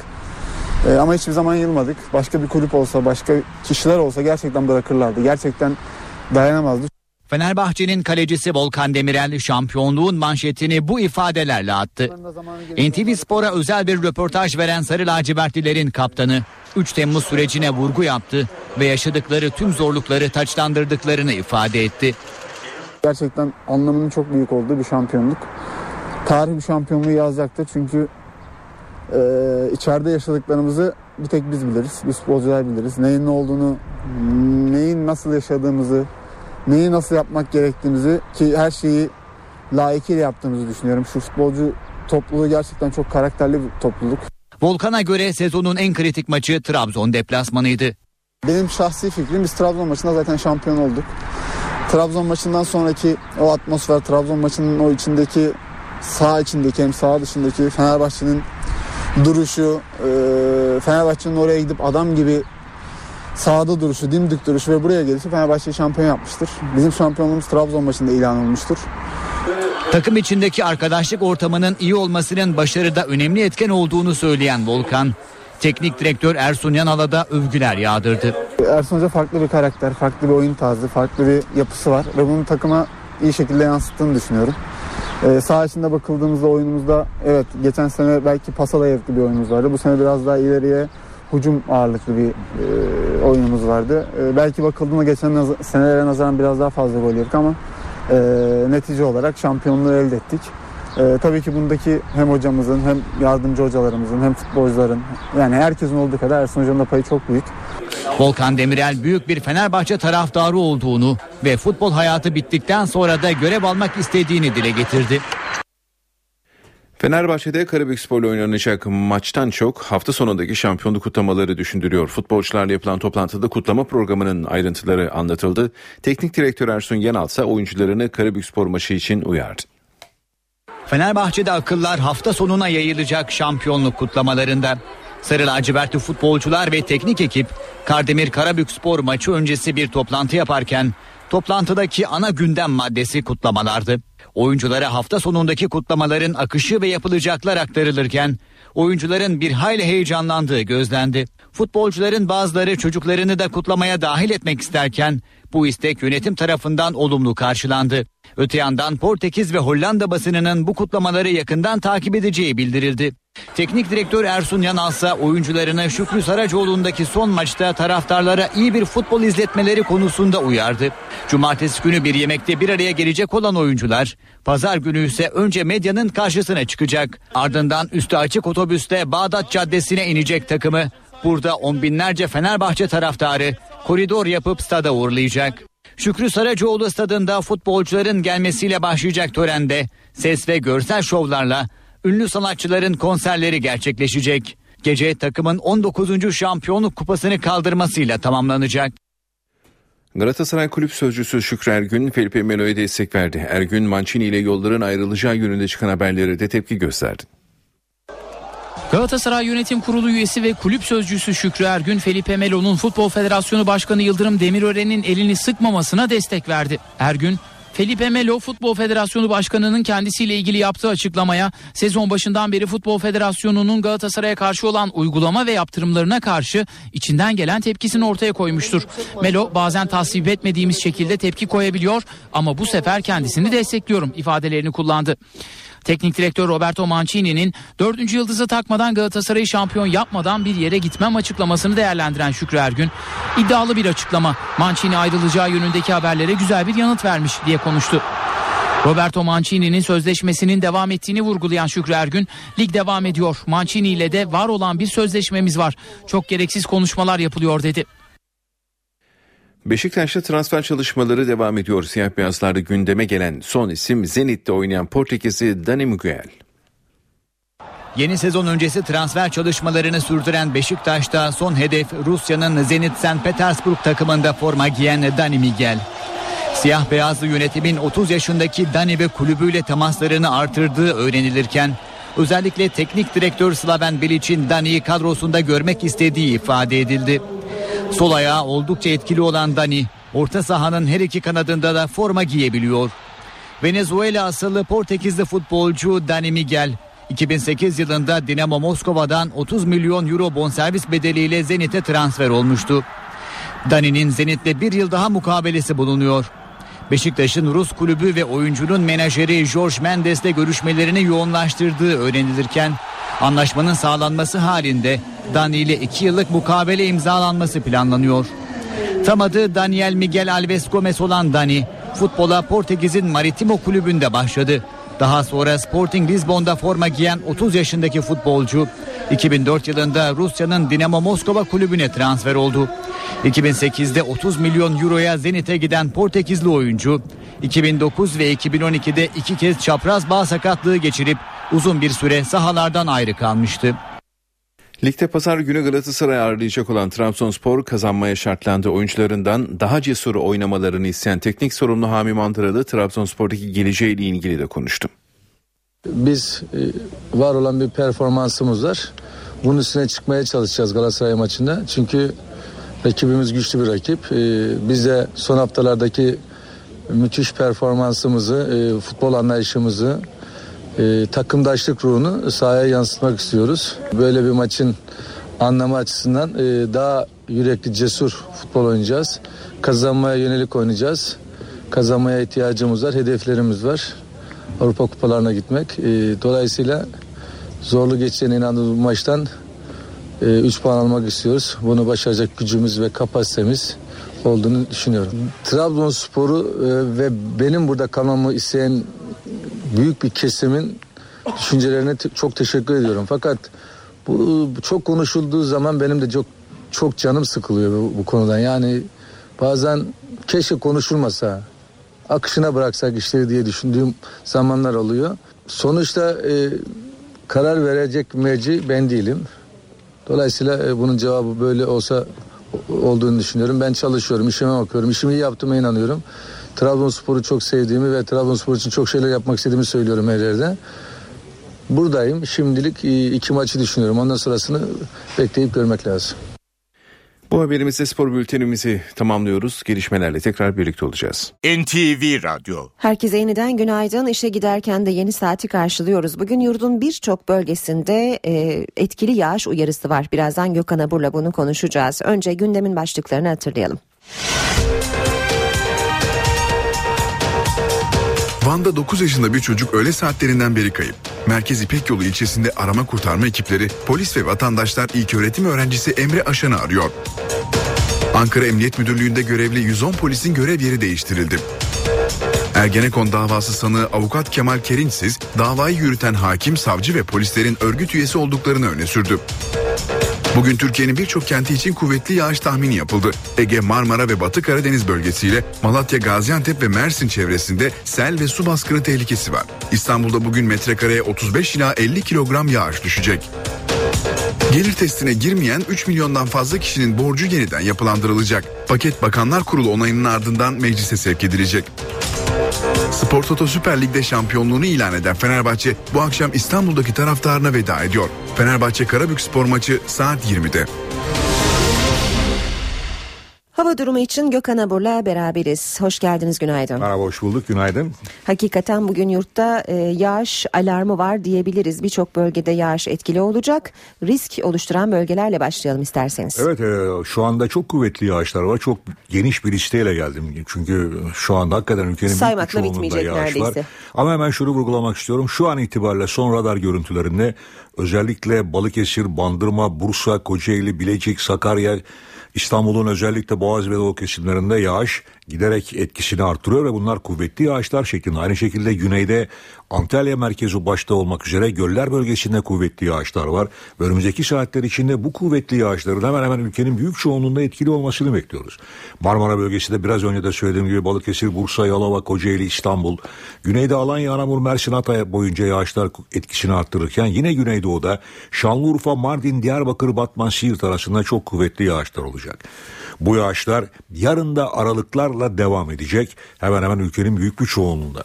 Ee, ama hiçbir zaman yılmadık. Başka bir kulüp olsa, başka kişiler olsa gerçekten bırakırlardı. Gerçekten dayanamazdı. Fenerbahçe'nin kalecisi Volkan Demirel şampiyonluğun manşetini bu ifadelerle attı. N T V Spor'a özel bir röportaj veren sarı lacivertlilerin kaptanı üç Temmuz sürecine vurgu yaptı ve yaşadıkları tüm zorlukları taçlandırdıklarını ifade etti. Gerçekten anlamının çok büyük olduğu bir şampiyonluk. Tarih bir şampiyonluğu yazacaktı çünkü Ee, içeride yaşadıklarımızı bir tek biz biliriz, biz futbolcular biliriz. Neyin ne olduğunu, neyin nasıl yaşadığımızı, neyi nasıl yapmak gerektiğimizi, ki her şeyi layıkıyla yaptığımızı düşünüyorum. Şu futbolcu topluluğu gerçekten çok karakterli bir topluluk. Volkan'a göre sezonun en kritik maçı Trabzon deplasmanıydı. Benim şahsi fikrim, biz Trabzon maçında zaten şampiyon olduk. Trabzon maçından sonraki o atmosfer, Trabzon maçının o içindeki, sağ içindeki hem sağ dışındaki Fenerbahçe'nin duruşu, Fenerbahçe'nin oraya gidip adam gibi sahada duruşu, dimdik duruşu ve buraya gelişi Fenerbahçe'yi şampiyon yapmıştır. Bizim şampiyonluğumuz Trabzon maçında ilan olmuştur. Takım içindeki arkadaşlık ortamının iyi olmasının başarıda önemli etken olduğunu söyleyen Volkan, teknik direktör Ersun Yanal'a da övgüler yağdırdı. Ersun Hoca farklı bir karakter, farklı bir oyun tarzı, farklı bir yapısı var ve bunu takıma iyi şekilde yansıttığını düşünüyorum. Ee, saha içinde bakıldığımızda oyunumuzda, evet, geçen sene belki pasa dayalıklı bir oyunumuz vardı. Bu sene biraz daha ileriye hücum ağırlıklı bir e, oyunumuz vardı. E, belki bakıldığında geçen naz- senelere nazaran biraz daha fazla gol yedik ama e, netice olarak şampiyonluğu elde ettik. E, tabii ki bundaki hem hocamızın hem yardımcı hocalarımızın hem futbolcuların, yani herkesin olduğu kadar Ersun Hoca'nın da payı çok büyük. Volkan Demirel büyük bir Fenerbahçe taraftarı olduğunu ve futbol hayatı bittikten sonra da görev almak istediğini dile getirdi. Fenerbahçe'de Karabükspor'la oynanacak maçtan çok hafta sonundaki şampiyonluk kutlamaları düşündürüyor. Futbolcularla yapılan toplantıda kutlama programının ayrıntıları anlatıldı. Teknik direktör Ersun Yanal ise oyuncularını Karabükspor maçı için uyardı. Fenerbahçe'de akıllar hafta sonuna yayılacak şampiyonluk kutlamalarında. Sarı lacivertli futbolcular ve teknik ekip Kardemir Karabükspor maçı öncesi bir toplantı yaparken toplantıdaki ana gündem maddesi kutlamalardı. Oyunculara hafta sonundaki kutlamaların akışı ve yapılacaklar aktarılırken oyuncuların bir hayli heyecanlandığı gözlendi. Futbolcuların bazıları çocuklarını da kutlamaya dahil etmek isterken bu istek yönetim tarafından olumlu karşılandı. Öte yandan Portekiz ve Hollanda basınının bu kutlamaları yakından takip edeceği bildirildi. Teknik direktör Ersun Yanal ise oyuncularını Şükrü Saracoğlu'ndaki son maçta taraftarlara iyi bir futbol izletmeleri konusunda uyardı. Cumartesi günü bir yemekte bir araya gelecek olan oyuncular pazar günü ise önce medyanın karşısına çıkacak. Ardından üstü açık otobüste Bağdat Caddesi'ne inecek takımı. Burada on binlerce Fenerbahçe taraftarı koridor yapıp stada uğurlayacak. Şükrü Saracoğlu stadında futbolcuların gelmesiyle başlayacak törende ses ve görsel şovlarla ünlü sanatçıların konserleri gerçekleşecek. Gece takımın on dokuzuncu şampiyonluk kupasını kaldırmasıyla tamamlanacak. Galatasaray kulüp sözcüsü Şükrü Ergün, Felipe Melo'ya destek verdi. Ergün, Mancini ile yolların ayrılacağı yönünde çıkan haberlere de tepki gösterdi. Galatasaray Yönetim Kurulu üyesi ve kulüp sözcüsü Şükrü Ergün, Felipe Melo'nun Futbol Federasyonu Başkanı Yıldırım Demirören'in elini sıkmamasına destek verdi. Ergün, Felipe Melo Futbol Federasyonu Başkanı'nın kendisiyle ilgili yaptığı açıklamaya, sezon başından beri Futbol Federasyonu'nun Galatasaray'a karşı olan uygulama ve yaptırımlarına karşı içinden gelen tepkisini ortaya koymuştur. Melo, bazen tasvip etmediğimiz şekilde tepki koyabiliyor ama bu sefer kendisini destekliyorum ifadelerini kullandı. Teknik direktör Roberto Mancini'nin dördüncü yıldızı takmadan Galatasaray'ı şampiyon yapmadan bir yere gitmem açıklamasını değerlendiren Şükrü Ergün, iddialı bir açıklama, Mancini ayrılacağı yönündeki haberlere güzel bir yanıt vermiş diye konuştu. Roberto Mancini'nin sözleşmesinin devam ettiğini vurgulayan Şükrü Ergün, lig devam ediyor, Mancini ile de var olan bir sözleşmemiz var, çok gereksiz konuşmalar yapılıyor dedi. Beşiktaş'ta transfer çalışmaları devam ediyor. Siyah beyazlarda gündeme gelen son isim Zenit'te oynayan Portekizli Dani Miguel. Yeni sezon öncesi transfer çalışmalarını sürdüren Beşiktaş'ta son hedef Rusya'nın Zenit Sankt Petersburg takımında forma giyen Dani Miguel. Siyah beyazlı yönetimin otuz yaşındaki Dani ve kulübüyle temaslarını artırdığı öğrenilirken, özellikle teknik direktör Slaven Bilic'in Dani'yi kadrosunda görmek istediği ifade edildi. Sol ayağı oldukça etkili olan Dani, orta sahanın her iki kanadında da forma giyebiliyor. Venezuela asıllı Portekizli futbolcu Dani Miguel, iki bin sekiz yılında Dinamo Moskova'dan otuz milyon euro bonservis bedeliyle Zenit'e transfer olmuştu. Dani'nin Zenit'le bir yıl daha mukabelesi bulunuyor. Beşiktaş'ın Rus kulübü ve oyuncunun menajeri Jorge Mendes'le görüşmelerini yoğunlaştırdığı öğrenilirken, anlaşmanın sağlanması halinde Dani ile iki yıllık mukabele imzalanması planlanıyor. Tam adı Daniel Miguel Alves Gomes olan Dani, futbola Portekiz'in Maritimo kulübünde başladı. Daha sonra Sporting Lisbon'da forma giyen otuz yaşındaki futbolcu, iki bin dört yılında Rusya'nın Dinamo Moskova kulübüne transfer oldu. iki bin sekizde otuz milyon euroya Zenit'e giden Portekizli oyuncu, iki bin dokuz ve iki bin on ikide iki kez çapraz bağ sakatlığı geçirip uzun bir süre sahalardan ayrı kalmıştı. Ligde pazar günü Galatasaray'ı ağırlayacak olan Trabzonspor kazanmaya şartlandı. Oyuncularından daha cesur oynamalarını isteyen teknik sorumlu Hami Mandıralı Trabzonspor'daki geleceğiyle ilgili de konuştu. Biz var olan bir performansımız var. Bunun üstüne çıkmaya çalışacağız Galatasaray maçında. Çünkü rakibimiz güçlü bir rakip. Biz de son haftalardaki müthiş performansımızı, futbol anlayışımızı, Ee, takımdaşlık ruhunu sahaya yansıtmak istiyoruz. Böyle bir maçın anlamı açısından e, daha yürekli, cesur futbol oynayacağız. Kazanmaya yönelik oynayacağız. Kazanmaya ihtiyacımız var, hedeflerimiz var. Avrupa kupalarına gitmek. E, dolayısıyla zorlu geçeceğine inandığımız maçtan üç e, puan almak istiyoruz. Bunu başaracak gücümüz ve kapasitemiz olduğunu düşünüyorum. Trabzonspor'u e, ve benim burada kalmamı isteyen büyük bir kesimin düşüncelerine t- çok teşekkür ediyorum. Fakat bu çok konuşulduğu zaman benim de çok çok canım sıkılıyor bu, bu konudan. Yani bazen keşke konuşulmasa, akışına bıraksak işleri diye düşündüğüm zamanlar oluyor. Sonuçta e, karar verecek merci ben değilim. Dolayısıyla e, bunun cevabı böyle olsa olduğunu düşünüyorum. Ben çalışıyorum, işime bakıyorum, işimi iyi yaptığıma inanıyorum. Trabzonspor'u çok sevdiğimi ve Trabzonspor için çok şeyler yapmak istediğimi söylüyorum her yerde. Buradayım. Şimdilik iki maçı düşünüyorum. Ondan sonrasını bekleyip görmek lazım. Bu haberimizle spor bültenimizi tamamlıyoruz. Gelişmelerle tekrar birlikte olacağız. N T V Radyo. Herkese yeniden günaydın. İşe giderken de yeni saati karşılıyoruz. Bugün yurdun birçok bölgesinde e, etkili yağış uyarısı var. Birazdan Gökhan Abur'la bunu konuşacağız. Önce gündemin başlıklarını hatırlayalım. Van'da dokuz yaşında bir çocuk öğle saatlerinden beri kayıp. Merkez İpek Yolu ilçesinde arama kurtarma ekipleri, polis ve vatandaşlar ilköğretim öğrencisi Emre Aşan'ı arıyor. Ankara Emniyet Müdürlüğü'nde görevli yüz on polisin görev yeri değiştirildi. Ergenekon davası sanığı avukat Kemal Kerinçsiz, davayı yürüten hakim, savcı ve polislerin örgüt üyesi olduklarını öne sürdü. Bugün Türkiye'nin birçok kenti için kuvvetli yağış tahmini yapıldı. Ege, Marmara ve Batı Karadeniz bölgesiyle Malatya, Gaziantep ve Mersin çevresinde sel ve su baskını tehlikesi var. İstanbul'da bugün metrekareye otuz beş ila elli kilogram yağış düşecek. Gelir testine girmeyen üç milyondan fazla kişinin borcu yeniden yapılandırılacak. Paket Bakanlar Kurulu onayının ardından meclise sevk edilecek. Spor Toto Süper Lig'de şampiyonluğunu ilan eden Fenerbahçe bu akşam İstanbul'daki taraftarına veda ediyor. Fenerbahçe-Karabükspor maçı saat yirmide. Hava durumu için Gökhan Abur'la beraberiz. Hoş geldiniz, günaydın. Merhaba, hoş bulduk, günaydın. Hakikaten bugün yurtta e, yağış alarmı var diyebiliriz. Birçok bölgede yağış etkili olacak. Risk oluşturan bölgelerle başlayalım isterseniz. Evet, e, şu anda çok kuvvetli yağışlar var. Çok geniş bir listeyle geldim. Çünkü şu anda hakikaten ülkenin saymakla bitmeyecek neredeyse var. Ama hemen şunu vurgulamak istiyorum. Şu an itibariyle son radar görüntülerinde özellikle Balıkesir, Bandırma, Bursa, Kocaeli, Bilecik, Sakarya, İstanbul'un özellikle Boğaz ve Doğu kesimlerinde yağış giderek etkisini artırıyor ve bunlar kuvvetli yağışlar şeklinde. Aynı şekilde güneyde Antalya merkezi başta olmak üzere göller bölgesinde kuvvetli yağışlar var. Önümüzdeki saatler içinde bu kuvvetli yağışların hemen hemen ülkenin büyük çoğunluğunda etkili olmasını bekliyoruz. Marmara bölgesinde biraz önce de söylediğim gibi Balıkesir, Bursa, Yalova, Kocaeli, İstanbul. Güneyde Alanya, Anamur, Mersin, Hatay boyunca yağışlar etkisini arttırırken yine Güneydoğu'da Şanlıurfa, Mardin, Diyarbakır, Batman, Siirt arasında çok kuvvetli yağışlar olacak. Bu yağışlar yarın da aralıklarla devam edecek hemen hemen ülkenin büyük bir çoğunluğunda.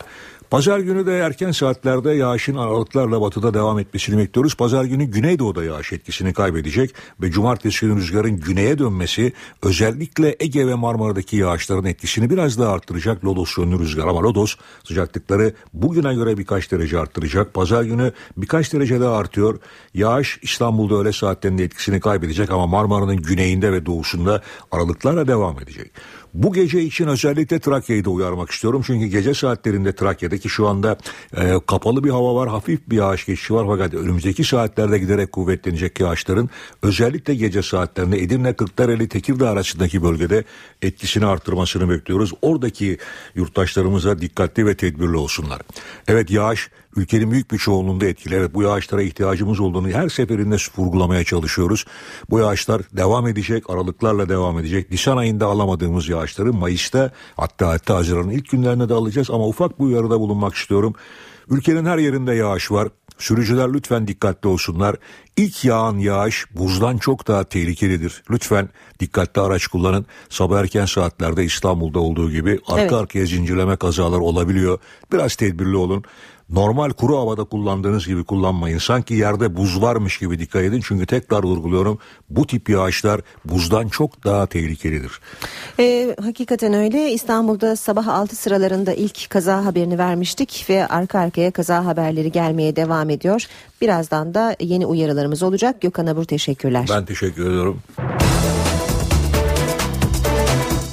Pazar günü de erken saatlerde yağışın aralıklarla batıda devam etmesini bekliyoruz. Pazar günü Güneydoğu'da yağış etkisini kaybedecek ve cumartesi günü rüzgarın güneye dönmesi özellikle Ege ve Marmara'daki yağışların etkisini biraz daha arttıracak. Lodos yönlü rüzgar ama Lodos sıcaklıkları bugüne göre birkaç derece arttıracak. Pazar günü birkaç derece daha artıyor. Yağış İstanbul'da öğle saatlerinde etkisini kaybedecek ama Marmara'nın güneyinde ve doğusunda aralıklarla devam edecek. Bu gece için özellikle Trakya'yı da uyarmak istiyorum. Çünkü gece saatlerinde Trakya'daki şu anda e, kapalı bir hava var. Hafif bir yağış geçişi var. Fakat önümüzdeki saatlerde giderek kuvvetlenecek yağışların özellikle gece saatlerinde Edirne, Kırklareli, Tekirdağ arasındaki bölgede etkisini artırmasını bekliyoruz. Oradaki yurttaşlarımıza dikkatli ve tedbirli olsunlar. Evet, yağış ülkenin büyük bir çoğunluğunda etkili. Evet, bu yağışlara ihtiyacımız olduğunu her seferinde vurgulamaya çalışıyoruz. Bu yağışlar devam edecek, aralıklarla devam edecek. Nisan ayında alamadığımız yağışları Mayıs'ta hatta hatta Haziran'ın ilk günlerinde de alacağız ama ufak bir uyarıda bulunmak istiyorum. Ülkenin her yerinde yağış var. Sürücüler lütfen dikkatli olsunlar. İlk yağan yağış buzdan çok daha tehlikelidir. Lütfen dikkatli araç kullanın. Sabah erken saatlerde İstanbul'da olduğu gibi arka evet. arkaya zincirleme kazaları olabiliyor. Biraz tedbirli olun. Normal kuru havada kullandığınız gibi kullanmayın. Sanki yerde buz varmış gibi dikkat edin. Çünkü tekrar vurguluyorum, bu tip yağışlar buzdan çok daha tehlikelidir. E, hakikaten öyle. İstanbul'da sabah altı sıralarında ilk kaza haberini vermiştik ve arka arkaya kaza haberleri gelmeye devam ediyor. Birazdan da yeni uyarılarımız olacak. Gökhan Abur, teşekkürler. Ben teşekkür ediyorum.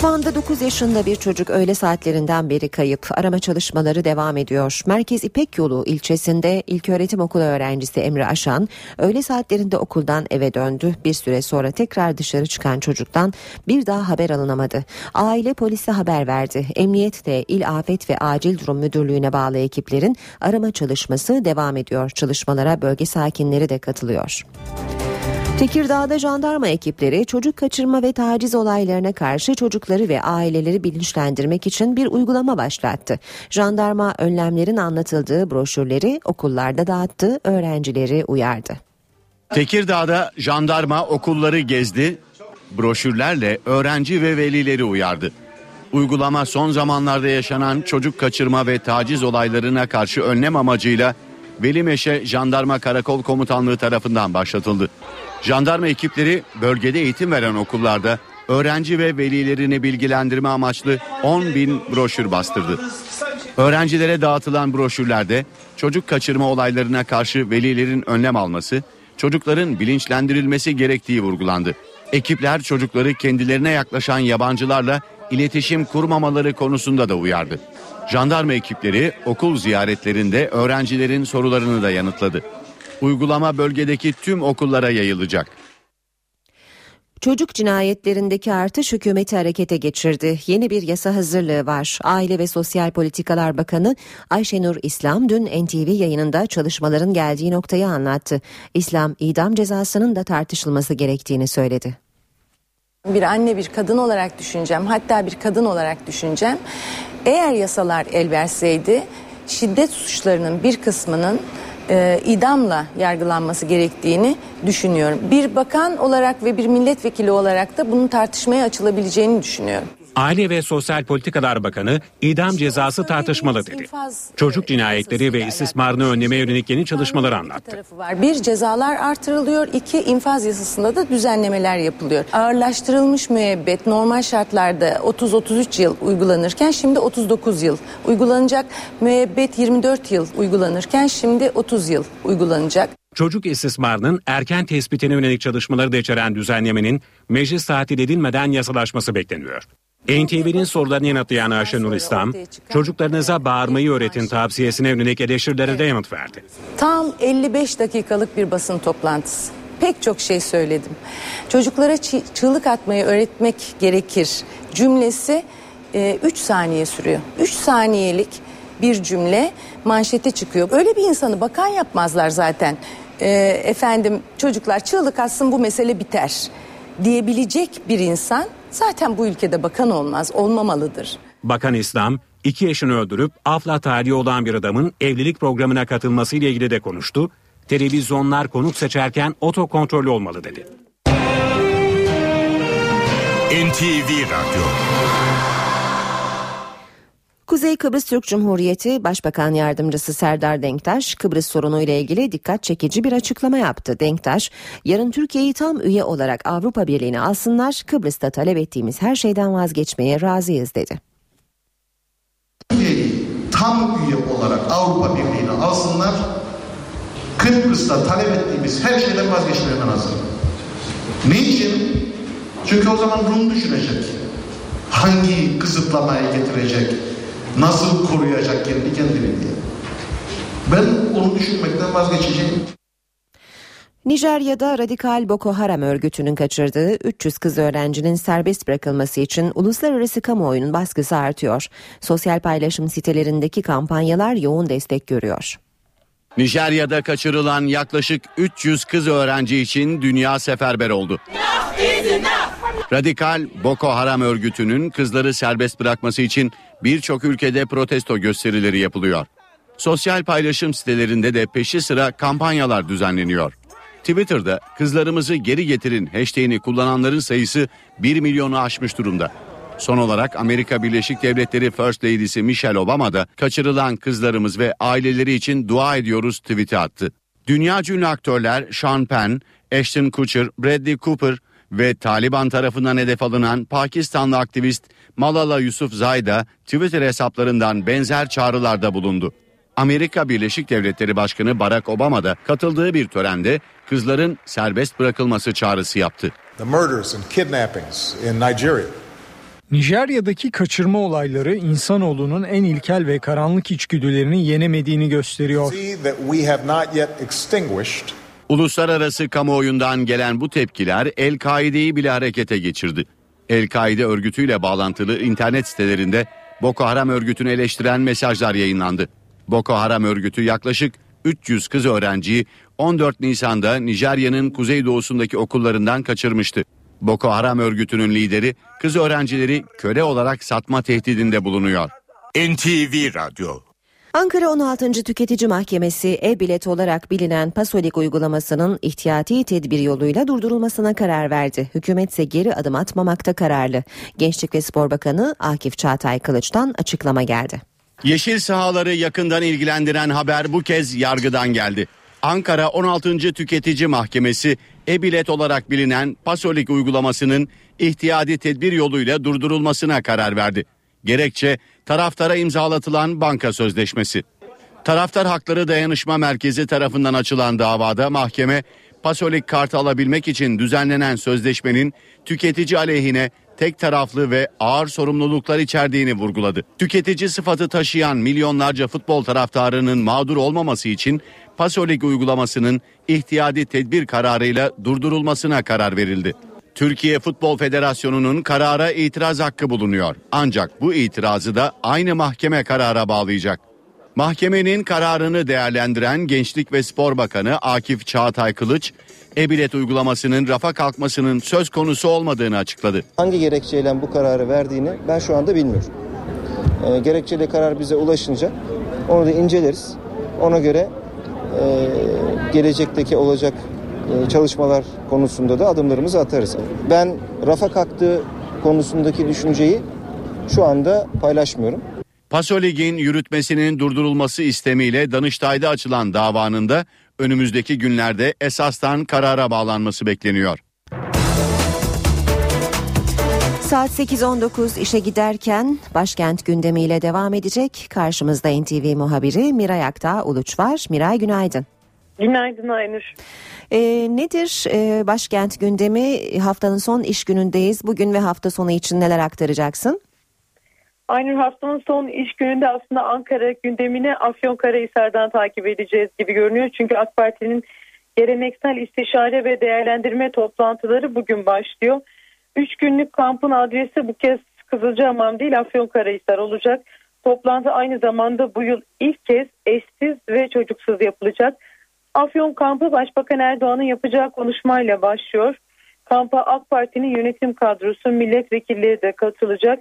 Van'da dokuz yaşında bir çocuk öğle saatlerinden beri kayıp. Arama çalışmaları devam ediyor. Merkez İpek Yolu ilçesinde ilköğretim okulu öğrencisi Emre Aşan öğle saatlerinde okuldan eve döndü. Bir süre sonra tekrar dışarı çıkan çocuktan bir daha haber alınamadı. Aile polise haber verdi. Emniyet de İl Afet ve Acil Durum Müdürlüğü'ne bağlı ekiplerin arama çalışması devam ediyor. Çalışmalara bölge sakinleri de katılıyor. Tekirdağ'da jandarma ekipleri çocuk kaçırma ve taciz olaylarına karşı çocukları ve aileleri bilinçlendirmek için bir uygulama başlattı. Jandarma önlemlerin anlatıldığı broşürleri okullarda dağıttı, öğrencileri uyardı. Tekirdağ'da jandarma okulları gezdi, broşürlerle öğrenci ve velileri uyardı. Uygulama son zamanlarda yaşanan çocuk kaçırma ve taciz olaylarına karşı önlem amacıyla Velimeşe Jandarma Karakol Komutanlığı tarafından başlatıldı. Jandarma ekipleri bölgede eğitim veren okullarda öğrenci ve velilerini bilgilendirme amaçlı on bin broşür bastırdı. Öğrencilere dağıtılan broşürlerde çocuk kaçırma olaylarına karşı velilerin önlem alması, çocukların bilinçlendirilmesi gerektiği vurgulandı. Ekipler çocukları kendilerine yaklaşan yabancılarla iletişim kurmamaları konusunda da uyardı. Jandarma ekipleri okul ziyaretlerinde öğrencilerin sorularını da yanıtladı. Uygulama bölgedeki tüm okullara yayılacak. Çocuk cinayetlerindeki artış hükümeti harekete geçirdi. Yeni bir yasa hazırlığı var. Aile ve Sosyal Politikalar Bakanı Ayşenur İslam dün N T V yayınında çalışmaların geldiği noktayı anlattı. İslam, idam cezasının da tartışılması gerektiğini söyledi. Bir anne, bir kadın olarak düşüneceğim, hatta bir kadın olarak düşüneceğim. Eğer yasalar el verseydi şiddet suçlarının bir kısmının e, idamla yargılanması gerektiğini düşünüyorum. Bir bakan olarak ve bir milletvekili olarak da bunun tartışmaya açılabileceğini düşünüyorum. Aile ve Sosyal Politikalar Bakanı idam cezası tartışmalı dedi. Çocuk cinayetleri ve istismarını önleme yönelik yeni çalışmaları anlattı. Bir, cezalar artırılıyor. İki, infaz yasasında da düzenlemeler yapılıyor. Ağırlaştırılmış müebbet normal şartlarda otuz otuz üç yıl uygulanırken şimdi otuz dokuz yıl uygulanacak. Müebbet yirmi dört yıl uygulanırken şimdi otuz yıl uygulanacak. Çocuk istismarının erken tespitine yönelik çalışmaları da içeren düzenlemenin meclis tatil edilmeden yasalaşması bekleniyor. N T V'nin sorularını yanıtlayan Ayşenur İslam, çocuklarınıza bağırmayı öğretin tavsiyesine yönelik eleştirilere de yanıt verdi. Tam elli beş dakikalık bir basın toplantısı. Pek çok şey söyledim. Çocuklara çığlık atmayı öğretmek gerekir cümlesi üç saniye sürüyor. üç saniyelik bir cümle manşete çıkıyor. Öyle bir insanı bakan yapmazlar zaten. E, efendim çocuklar çığlık atsın bu mesele biter diyebilecek bir insan zaten bu ülkede bakan olmaz, olmamalıdır. Bakan İslam, iki eşini öldürüp afla tarihi olan bir adamın evlilik programına katılmasıyla ilgili de konuştu. Televizyonlar konuk seçerken otokontrollü olmalı dedi. N T V Radyo. Kuzey Kıbrıs Türk Cumhuriyeti Başbakan Yardımcısı Serdar Denktaş, Kıbrıs sorunu ile ilgili dikkat çekici bir açıklama yaptı. Denktaş, yarın Türkiye'yi tam üye olarak Avrupa Birliği'ne alsınlar, Kıbrıs'ta talep ettiğimiz her şeyden vazgeçmeye razıyız dedi. Türkiye'yi tam üye olarak Avrupa Birliği'ne alsınlar, Kıbrıs'ta talep ettiğimiz her şeyden vazgeçmeye razıyız. Niçin? Çünkü o zaman Rum düşünecek. Hangi kısıtlamaya getirecek? Nasıl koruyacak kendi kendini diye. Ben onu düşünmekten vazgeçeceğim. Nijerya'da radikal Boko Haram örgütünün kaçırdığı üç yüz kız öğrencinin serbest bırakılması için uluslararası kamuoyunun baskısı artıyor. Sosyal paylaşım sitelerindeki kampanyalar yoğun destek görüyor. Nijerya'da kaçırılan yaklaşık üç yüz kız öğrenci için dünya seferber oldu. Radikal Boko Haram örgütünün kızları serbest bırakması için birçok ülkede protesto gösterileri yapılıyor. Sosyal paylaşım sitelerinde de peşi sıra kampanyalar düzenleniyor. Twitter'da kızlarımızı geri getirin hashtag'ini kullananların sayısı bir milyonu aşmış durumda. Son olarak Amerika Birleşik Devletleri First Lady'si Michelle Obama da kaçırılan kızlarımız ve aileleri için dua ediyoruz tweet'i attı. Dünya ünlü aktörler Sean Penn, Ashton Kutcher, Bradley Cooper ve Taliban tarafından hedef alınan Pakistanlı aktivist Malala Yousafzai da Twitter hesaplarından benzer çağrılarda bulundu. Amerika Birleşik Devletleri Başkanı Barack Obama da katıldığı bir törende kızların serbest bırakılması çağrısı yaptı. The murders and kidnappings in Nigeria. Nijerya'daki kaçırma olayları insanoğlunun en ilkel ve karanlık içgüdülerini yenemediğini gösteriyor. Uluslararası kamuoyundan gelen bu tepkiler El-Kaide'yi bile harekete geçirdi. El-Kaide örgütüyle bağlantılı internet sitelerinde Boko Haram örgütünü eleştiren mesajlar yayınlandı. Boko Haram örgütü yaklaşık üç yüz kız öğrenciyi on dört Nisan'da Nijerya'nın kuzeydoğusundaki okullarından kaçırmıştı. Boko Haram örgütünün lideri kız öğrencileri köle olarak satma tehdidinde bulunuyor. N T V Radyo. Ankara on altıncı Tüketici Mahkemesi e-bilet olarak bilinen Pasolik uygulamasının ihtiyati tedbir yoluyla durdurulmasına karar verdi. Hükümet ise geri adım atmamakta kararlı. Gençlik ve Spor Bakanı Akif Çağatay Kılıç'tan açıklama geldi. Yeşil sahaları yakından ilgilendiren haber bu kez yargıdan geldi. Ankara on altıncı Tüketici Mahkemesi e-bilet olarak bilinen Pasolik uygulamasının ihtiyati tedbir yoluyla durdurulmasına karar verdi. Gerekçe taraftara imzalatılan banka sözleşmesi. Taraftar Hakları Dayanışma Merkezi tarafından açılan davada mahkeme Pasolik kartı alabilmek için düzenlenen sözleşmenin tüketici aleyhine tek taraflı ve ağır sorumluluklar içerdiğini vurguladı. Tüketici sıfatı taşıyan milyonlarca futbol taraftarının mağdur olmaması için Pasolik uygulamasının ihtiyati tedbir kararıyla durdurulmasına karar verildi. Türkiye Futbol Federasyonu'nun karara itiraz hakkı bulunuyor. Ancak bu itirazı da aynı mahkeme karara bağlayacak. Mahkemenin kararını değerlendiren Gençlik ve Spor Bakanı Akif Çağatay Kılıç, e-bilet uygulamasının rafa kalkmasının söz konusu olmadığını açıkladı. Hangi gerekçeyle bu kararı verdiğini ben şu anda bilmiyorum. E, gerekçeli karar bize ulaşınca onu da inceleriz. Ona göre e, gelecekteki olacak e, çalışmalar konusunda da adımlarımızı atarız. Ben rafa kalktığı konusundaki düşünceyi şu anda paylaşmıyorum. Pasolig'in yürütmesinin durdurulması istemiyle Danıştay'da açılan davanın da önümüzdeki günlerde esastan karara bağlanması bekleniyor. Saat sekiz on dokuz işe giderken başkent gündemiyle devam edecek. Karşımızda N T V muhabiri Miray Aktağ Uluç var. Miray günaydın. Günaydın Aynur. E, nedir e, başkent gündemi? Haftanın son iş günündeyiz. Bugün ve hafta sonu için neler aktaracaksın? Aynur, haftanın son iş gününde aslında Ankara gündemini Afyonkarahisar'dan takip edeceğiz gibi görünüyor. Çünkü A K Parti'nin geleneksel istişare ve değerlendirme toplantıları bugün başlıyor. Üç günlük kampın adresi bu kez Kızılcahamam değil Afyonkarahisar olacak. Toplantı aynı zamanda bu yıl ilk kez eşsiz ve çocuksuz yapılacak. Afyon kampı Başbakan Erdoğan'ın yapacağı konuşmayla başlıyor. Kampa A K Parti'nin yönetim kadrosu, milletvekilleri de katılacak.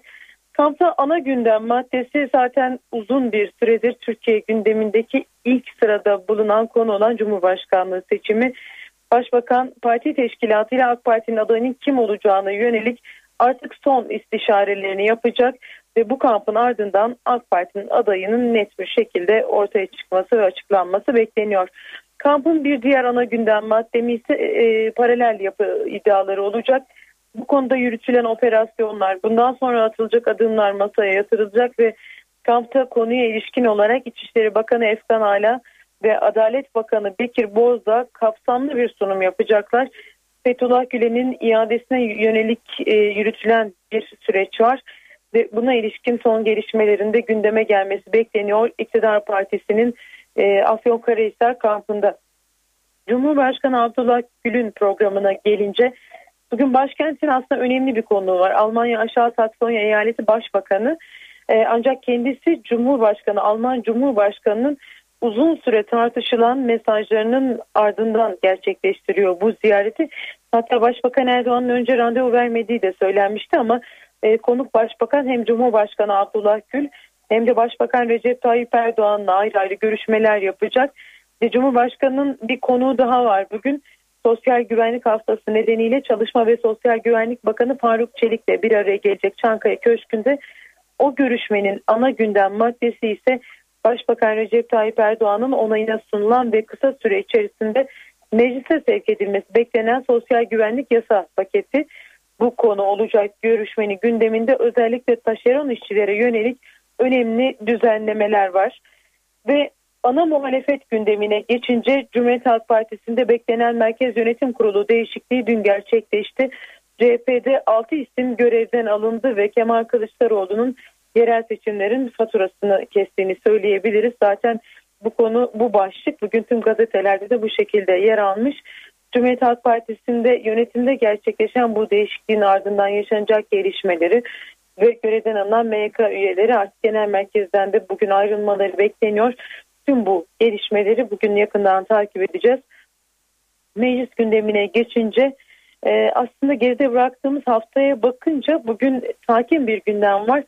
Kampta ana gündem maddesi zaten uzun bir süredir Türkiye gündemindeki ilk sırada bulunan konu olan Cumhurbaşkanlığı seçimi. Başbakan parti teşkilatıyla A K Parti'nin adayının kim olacağına yönelik artık son istişarelerini yapacak ve bu kampın ardından A K Parti'nin adayının net bir şekilde ortaya çıkması ve açıklanması bekleniyor. Kampın bir diğer ana gündem maddesi ise e, paralel yapı iddiaları olacak. Bu konuda yürütülen operasyonlar, bundan sonra atılacak adımlar masaya yatırılacak ve kampta konuya ilişkin olarak İçişleri Bakanı Efkan Ala ve Adalet Bakanı Bekir Bozdağ kapsamlı bir sunum yapacaklar. Fethullah Gülen'in iadesine yönelik e, yürütülen bir süreç var ve buna ilişkin son gelişmelerinde gündeme gelmesi bekleniyor İktidar Partisi'nin e, Afyonkarahisar kampında. Cumhurbaşkanı Abdullah Gül'ün programına gelince bugün başkentin aslında önemli bir konuğu var. Almanya Aşağı Saksonya Eyaleti Başbakanı, e, ancak kendisi Cumhurbaşkanı, Alman Cumhurbaşkanı'nın uzun süre tartışılan mesajlarının ardından gerçekleştiriyor bu ziyareti. Hatta Başbakan Erdoğan'ın önce randevu vermediği de söylenmişti ama e, konuk başbakan hem Cumhurbaşkanı Abdullah Gül hem de Başbakan Recep Tayyip Erdoğan'la ayrı ayrı görüşmeler yapacak. Ve Cumhurbaşkanı'nın bir konuğu daha var bugün. Sosyal Güvenlik Haftası nedeniyle Çalışma ve Sosyal Güvenlik Bakanı Faruk Çelik de bir araya gelecek Çankaya Köşkü'nde. O görüşmenin ana gündem maddesi ise Başbakan Recep Tayyip Erdoğan'ın onayına sunulan ve kısa süre içerisinde meclise sevk edilmesi beklenen sosyal güvenlik yasa paketi. Bu konu olacak görüşmenin gündeminde özellikle taşeron işçilere yönelik önemli düzenlemeler var. Ve ana muhalefet gündemine geçince Cumhuriyet Halk Partisi'nde beklenen Merkez Yönetim Kurulu değişikliği dün gerçekleşti. C H P'de altı isim görevden alındı ve Kemal Kılıçdaroğlu'nun yerel seçimlerin faturasını kestiğini söyleyebiliriz. Zaten bu konu, bu başlık bugün tüm gazetelerde de bu şekilde yer almış. Cumhuriyet Halk Partisi'nde yönetimde gerçekleşen bu değişikliğin ardından yaşanacak gelişmeleri ve görevden alınan M Y K üyeleri artık genel merkezden de bugün ayrılmaları bekleniyor. Tüm bu gelişmeleri bugün yakından takip edeceğiz. Meclis gündemine geçince e, aslında geride bıraktığımız haftaya bakınca bugün sakin bir gündem var.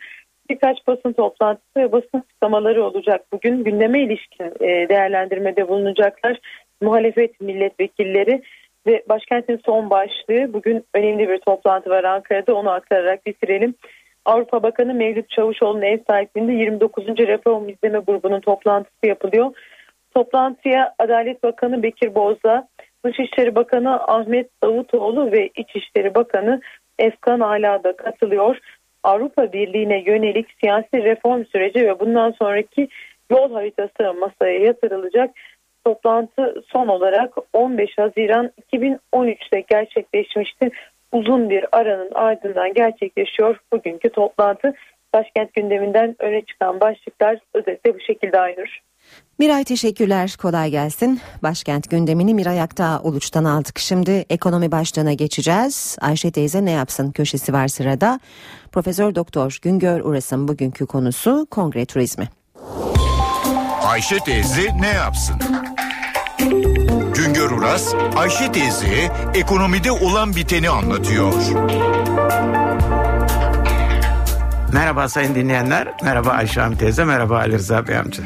Birkaç basın toplantısı ve basın açıklamaları olacak. Bugün gündeme ilişkin e, değerlendirmede bulunacaklar. Muhalefet milletvekilleri ve başkentin son başlığı. Bugün önemli bir toplantı var Ankara'da, onu aktararak bitirelim. Avrupa Bakanı Mevlüt Çavuşoğlu'nun ev sahipliğinde yirmi dokuzuncu Reform İzleme Grubu'nun toplantısı yapılıyor. Toplantıya Adalet Bakanı Bekir Bozdağ, Dışişleri Bakanı Ahmet Davutoğlu ve İçişleri Bakanı Efkan Ala da katılıyor. Avrupa Birliği'ne yönelik siyasi reform süreci ve bundan sonraki yol haritası masaya yatırılacak. Toplantı son olarak on beş Haziran iki bin on üç'te gerçekleşmişti. Uzun bir aranın ardından gerçekleşiyor bugünkü toplantı. Başkent gündeminden öne çıkan başlıklar özetle bu şekilde Aynur. Miray teşekkürler, kolay gelsin. Başkent gündemini Miray Aktağ Uluç'tan aldık. Şimdi ekonomi başlığına geçeceğiz. Ayşe teyze ne yapsın köşesi var sırada. Profesör Doktor Güngör Uras'ın bugünkü konusu kongre turizmi. Ayşe teyze ne yapsın? Güngör Uras, Ayşe teyze ekonomide olan biteni anlatıyor. Merhaba sayın dinleyenler, merhaba Ayşe Hanım teyze, merhaba Ali Rıza Bey amca.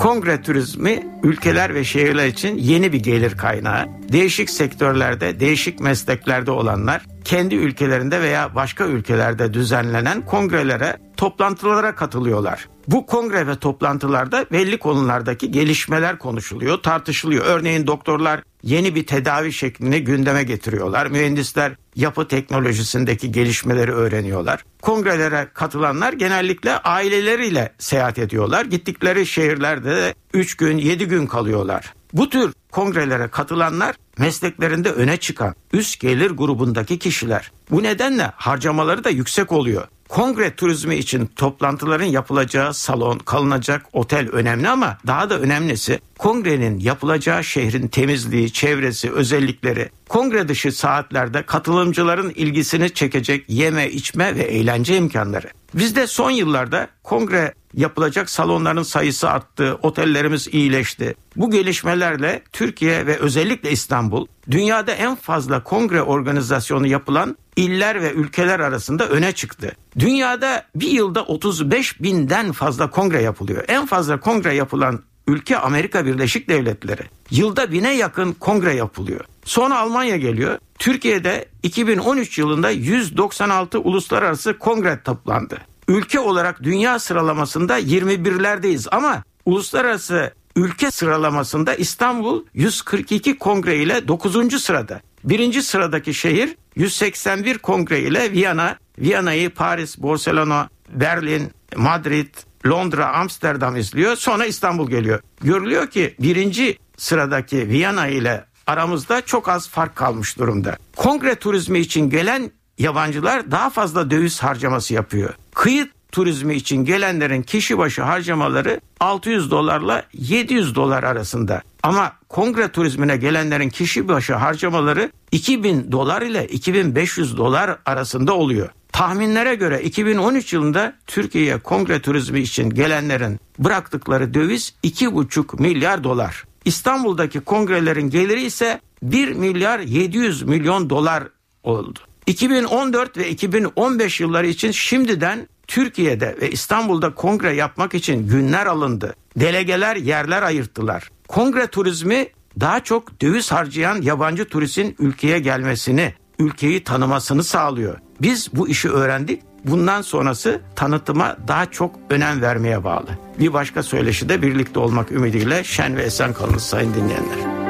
Kongre turizmi ülkeler ve şehirler için yeni bir gelir kaynağı. Değişik sektörlerde, değişik mesleklerde olanlar kendi ülkelerinde veya başka ülkelerde düzenlenen kongrelere, toplantılara katılıyorlar. Bu kongre ve toplantılarda belli konulardaki gelişmeler konuşuluyor, tartışılıyor. Örneğin doktorlar yeni bir tedavi şeklini gündeme getiriyorlar. Mühendisler yapı teknolojisindeki gelişmeleri öğreniyorlar. Kongrelere katılanlar genellikle aileleriyle seyahat ediyorlar. Gittikleri şehirlerde de üç gün yedi gün kalıyorlar. Bu tür kongrelere katılanlar mesleklerinde öne çıkan üst gelir grubundaki kişiler. Bu nedenle harcamaları da yüksek oluyor. Kongre turizmi için toplantıların yapılacağı salon, kalınacak otel önemli ama daha da önemlisi kongrenin yapılacağı şehrin temizliği, çevresi, özellikleri, kongre dışı saatlerde katılımcıların ilgisini çekecek yeme, içme ve eğlence imkanları. Bizde son yıllarda kongre yapılacak salonların sayısı arttı, otellerimiz iyileşti. Bu gelişmelerle Türkiye ve özellikle İstanbul, dünyada en fazla kongre organizasyonu yapılan iller ve ülkeler arasında öne çıktı. Dünyada bir yılda otuz beş binden fazla kongre yapılıyor. En fazla kongre yapılan ülke Amerika Birleşik Devletleri. Yılda bine yakın kongre yapılıyor. Sonra Almanya geliyor. Türkiye'de iki bin on üç yılında yüz doksan altı uluslararası kongre toplandı. Ülke olarak dünya sıralamasında yirmi birlerdeyiz ama uluslararası ülke sıralamasında İstanbul yüz kırk iki kongre ile dokuzuncu sırada. Birinci sıradaki şehir yüz seksen bir kongre ile Viyana, Viyana'yı Paris, Barcelona, Berlin, Madrid, Londra, Amsterdam izliyor. Sonra İstanbul geliyor. Görülüyor ki birinci sıradaki Viyana ile aramızda çok az fark kalmış durumda. Kongre turizmi için gelen yabancılar daha fazla döviz harcaması yapıyor. Kıyı turizmi için gelenlerin kişi başı harcamaları altı yüz dolarla yedi yüz dolar arasında. Ama kongre turizmine gelenlerin kişi başı harcamaları iki bin dolar ile iki bin beş yüz dolar arasında oluyor. Tahminlere göre iki bin on üç yılında Türkiye'ye kongre turizmi için gelenlerin bıraktıkları döviz iki buçuk milyar dolar. İstanbul'daki kongrelerin geliri ise bir milyar yedi yüz milyon dolar oldu. iki bin on dört ve iki bin on beş yılları için şimdiden Türkiye'de ve İstanbul'da kongre yapmak için günler alındı. Delegeler yerler ayırttılar. Kongre turizmi daha çok döviz harcayan yabancı turistin ülkeye gelmesini, ülkeyi tanımasını sağlıyor. Biz bu işi öğrendik. Bundan sonrası tanıtıma daha çok önem vermeye bağlı. Bir başka söyleşide birlikte olmak ümidiyle şen ve esen kalınız sayın dinleyenler.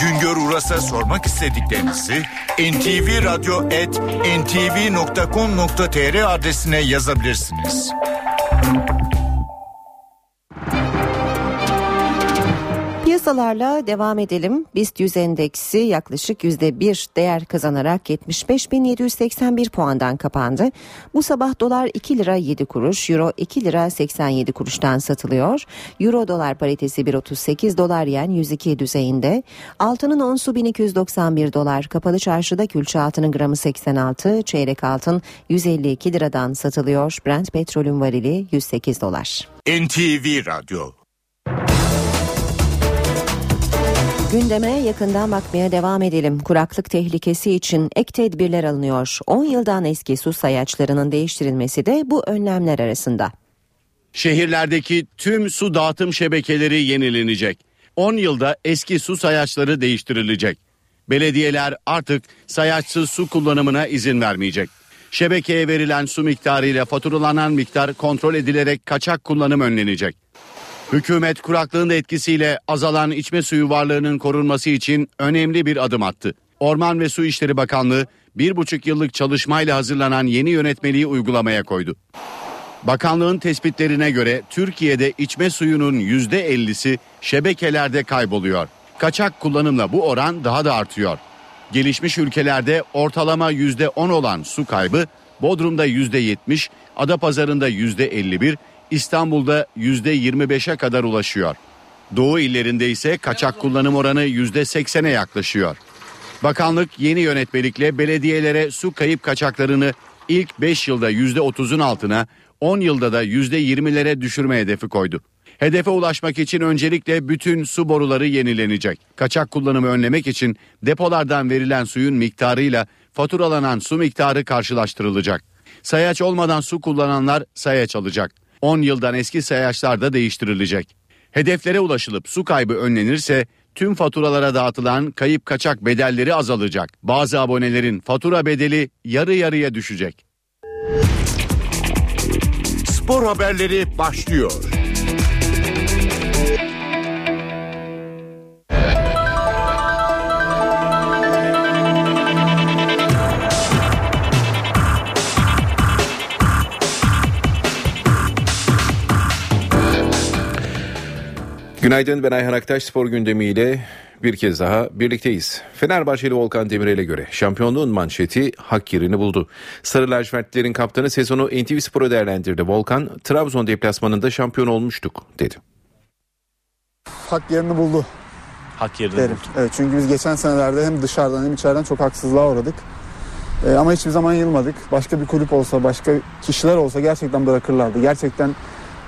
Güngör Uras'a sormak istediklerinizi en ti vi radyo et en ti vi nokta com nokta te er adresine yazabilirsiniz. Piyasalarla devam edelim. BIST yüz endeksi yaklaşık yüzde bir değer kazanarak yetmiş beş bin yedi yüz seksen bir puandan kapandı. Bu sabah dolar iki lira yedi kuruş, euro iki lira seksen yedi kuruştan satılıyor. Euro dolar paritesi bir virgül otuz sekiz, dolar yen yüz iki düzeyinde. Altının onsu bin iki yüz doksan bir dolar, kapalı çarşıda külçe altının gramı seksen altı, çeyrek altın yüz elli iki liradan satılıyor. Brent petrolün varili yüz sekiz dolar. N T V Radyo. Gündeme yakından bakmaya devam edelim. Kuraklık tehlikesi için ek tedbirler alınıyor. on yıldan eski su sayaçlarının değiştirilmesi de bu önlemler arasında. Şehirlerdeki tüm su dağıtım şebekeleri yenilenecek. on yılda eski su sayaçları değiştirilecek. Belediyeler artık sayaçsız su kullanımına izin vermeyecek. Şebekeye verilen su miktarı ile faturalanan miktar kontrol edilerek kaçak kullanım önlenecek. Hükümet kuraklığın da etkisiyle azalan içme suyu varlığının korunması için önemli bir adım attı. Orman ve Su İşleri Bakanlığı bir buçuk yıllık çalışmayla hazırlanan yeni yönetmeliği uygulamaya koydu. Bakanlığın tespitlerine göre Türkiye'de içme suyunun yüzde ellisi şebekelerde kayboluyor. Kaçak kullanımla bu oran daha da artıyor. Gelişmiş ülkelerde ortalama yüzde on olan su kaybı Bodrum'da yüzde yetmiş, Adapazarı'nda yüzde elli bir, İstanbul'da yüzde yirmi beşe kadar ulaşıyor. Doğu illerinde ise kaçak kullanım oranı yüzde seksene yaklaşıyor. Bakanlık yeni yönetmelikle belediyelere su kayıp kaçaklarını ilk beş yılda yüzde otuzun altına, on yılda da yüzde yirmilere düşürme hedefi koydu. Hedefe ulaşmak için öncelikle bütün su boruları yenilenecek. Kaçak kullanımı önlemek için depolardan verilen suyun miktarıyla faturalanan su miktarı karşılaştırılacak. Sayaç olmadan su kullananlar sayaç alacak. on yıldan eski sayaçlarda değiştirilecek. Hedeflere ulaşılıp su kaybı önlenirse tüm faturalara dağıtılan kayıp kaçak bedelleri azalacak. Bazı abonelerin fatura bedeli yarı yarıya düşecek. Spor haberleri başlıyor. Günaydın, ben Ayhan Aktaş. Spor gündemiyle bir kez daha birlikteyiz. Fenerbahçeli Volkan Demirel'e göre şampiyonluğun manşeti hak yerini buldu. Sarı lacivertlilerin kaptanı sezonu N T V Spor'a değerlendirdi. Volkan, Trabzon deplasmanında şampiyon olmuştuk dedi. Hak yerini buldu. Hak yerini derim. buldu. Evet, çünkü biz geçen senelerde hem dışarıdan hem içeriden çok haksızlığa uğradık. Ee, ama hiçbir zaman yılmadık. Başka bir kulüp olsa, başka kişiler olsa gerçekten bırakırlardı. Gerçekten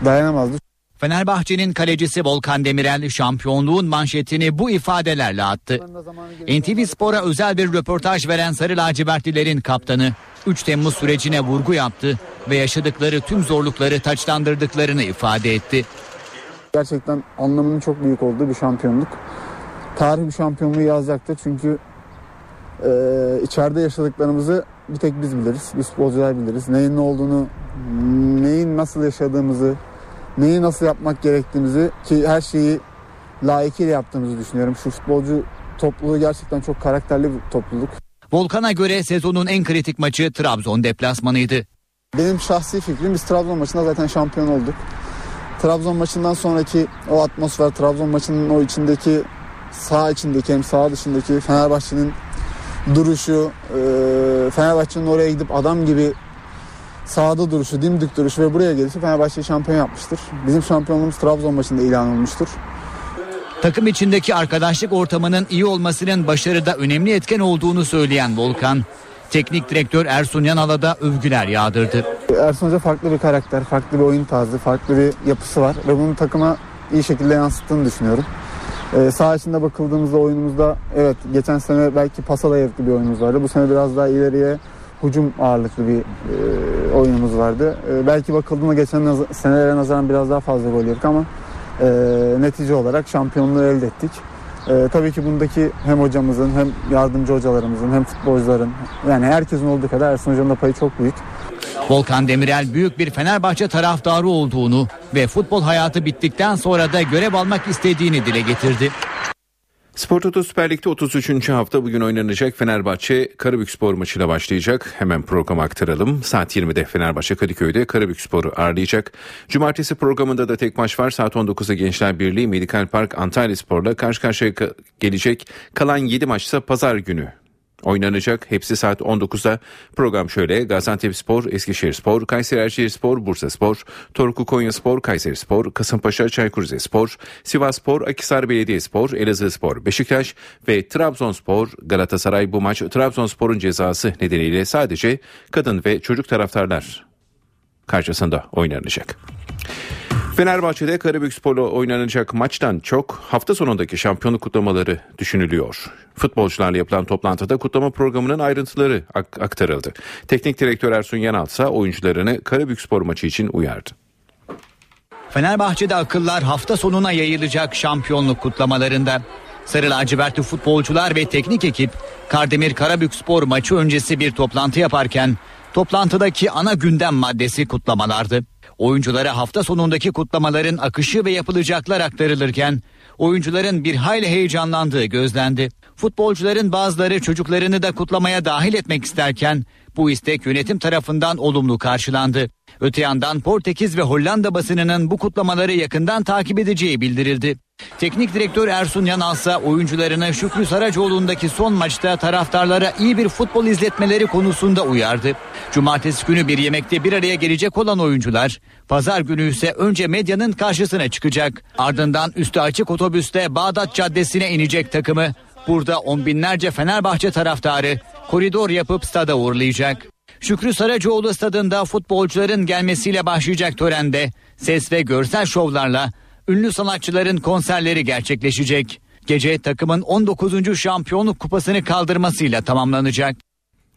dayanamazdı. Fenerbahçe'nin kalecisi Volkan Demirel şampiyonluğun manşetini bu ifadelerle attı. N T V Spor'a özel bir röportaj veren Sarı Lacivertlilerin kaptanı üç Temmuz sürecine vurgu yaptı ve yaşadıkları tüm zorlukları taçlandırdıklarını ifade etti. Gerçekten anlamının çok büyük olduğu bir şampiyonluk. Tarih bir şampiyonluğu yazacaktı çünkü e, içeride yaşadıklarımızı bir tek biz biliriz, biz futbolcular biliriz. Neyin ne olduğunu, neyin nasıl yaşadığımızı, neyi nasıl yapmak gerektiğimizi, ki her şeyi layıkıyla yaptığımızı düşünüyorum. Şu futbolcu topluluğu gerçekten çok karakterli bir topluluk. Volkan'a göre sezonun en kritik maçı Trabzon deplasmanıydı. Benim şahsi fikrim, biz Trabzon maçında zaten şampiyon olduk. Trabzon maçından sonraki o atmosfer, Trabzon maçının o içindeki, sağ içindeki hem sağ dışındaki Fenerbahçe'nin duruşu, Fenerbahçe'nin oraya gidip adam gibi sağda duruşu, dimdik duruşu ve buraya gelişi Fenerbahçe'yi şampiyon yapmıştır. Bizim şampiyonluğumuz Trabzon maçında ilan olmuştur. Takım içindeki arkadaşlık ortamının iyi olmasının başarıda önemli etken olduğunu söyleyen Volkan, teknik direktör Ersun Yanal'a da övgüler yağdırdı. Ersun Hoca farklı bir karakter, farklı bir oyun tarzı, farklı bir yapısı var ve bunu takıma iyi şekilde yansıttığını düşünüyorum. Ee, saha içinde bakıldığımızda oyunumuzda, evet geçen sene belki pasa dayalıklı bir oyunumuz vardı. Bu sene biraz daha ileriye hücum ağırlıklı bir e, oyunumuz vardı. E, belki bakıldığında geçen naz- senelere nazaran biraz daha fazla gol yedik ama e, netice olarak şampiyonluğu elde ettik. E, tabii ki bundaki hem hocamızın hem yardımcı hocalarımızın hem futbolcuların, yani herkesin olduğu kadar Ersun Hoca'nın da payı çok büyük. Volkan Demirel büyük bir Fenerbahçe taraftarı olduğunu ve futbol hayatı bittikten sonra da görev almak istediğini dile getirdi. Spor Toto Süper Lig'de otuz üçüncü hafta bugün oynanacak Fenerbahçe Karabükspor maçıyla başlayacak. Hemen programı aktaralım. Saat yirmide Fenerbahçe Kadıköy'de Karabükspor'u ağırlayacak. Cumartesi programında da tek maç var. Saat on dokuzda Gençler Birliği Medikal Park Antalyaspor'la karşı karşıya gelecek. Kalan yedi maçsa pazar günü oynanacak. Hepsi saat on dokuzda. Program şöyle: Gaziantepspor, Eskişehirspor, Kayseri Erciyesspor, Bursaspor, Torku Konyaspor, Kayserispor, Kasımpaşa Çaykur Rizespor, Sivasspor, Akhisar Belediyespor, Elazığspor, Beşiktaş ve Trabzonspor. Galatasaray bu maç Trabzonspor'un cezası nedeniyle sadece kadın ve çocuk taraftarlar karşısında oynanacak. Fenerbahçe'de Karabükspor'la oynanacak maçtan çok hafta sonundaki şampiyonluk kutlamaları düşünülüyor. Futbolcularla yapılan toplantıda kutlama programının ayrıntıları aktarıldı. Teknik direktör Ersun Yanal ise oyuncularını Karabükspor maçı için uyardı. Fenerbahçe'de akıllar hafta sonuna yayılacak şampiyonluk kutlamalarında. Sarı lacivertli futbolcular ve teknik ekip Kardemir Karabükspor maçı öncesi bir toplantı yaparken toplantıdaki ana gündem maddesi kutlamalardı. Oyunculara hafta sonundaki kutlamaların akışı ve yapılacaklar aktarılırken oyuncuların bir hayli heyecanlandığı gözlendi. Futbolcuların bazıları çocuklarını da kutlamaya dahil etmek isterken bu istek yönetim tarafından olumlu karşılandı. Öte yandan Portekiz ve Hollanda basınının bu kutlamaları yakından takip edeceği bildirildi. Teknik direktör Ersun Yanal ise oyuncularını Şükrü Saracoğlu'ndaki son maçta taraftarlara iyi bir futbol izletmeleri konusunda uyardı. Cumartesi günü bir yemekte bir araya gelecek olan oyuncular pazar günü ise önce medyanın karşısına çıkacak. Ardından üstü açık otobüste Bağdat Caddesi'ne inecek takımı. Burada on binlerce Fenerbahçe taraftarı koridor yapıp stada uğurlayacak. Şükrü Saracoğlu stadında futbolcuların gelmesiyle başlayacak törende ses ve görsel şovlarla ünlü sanatçıların konserleri gerçekleşecek. Gece takımın on dokuzuncu şampiyonluk kupasını kaldırmasıyla tamamlanacak.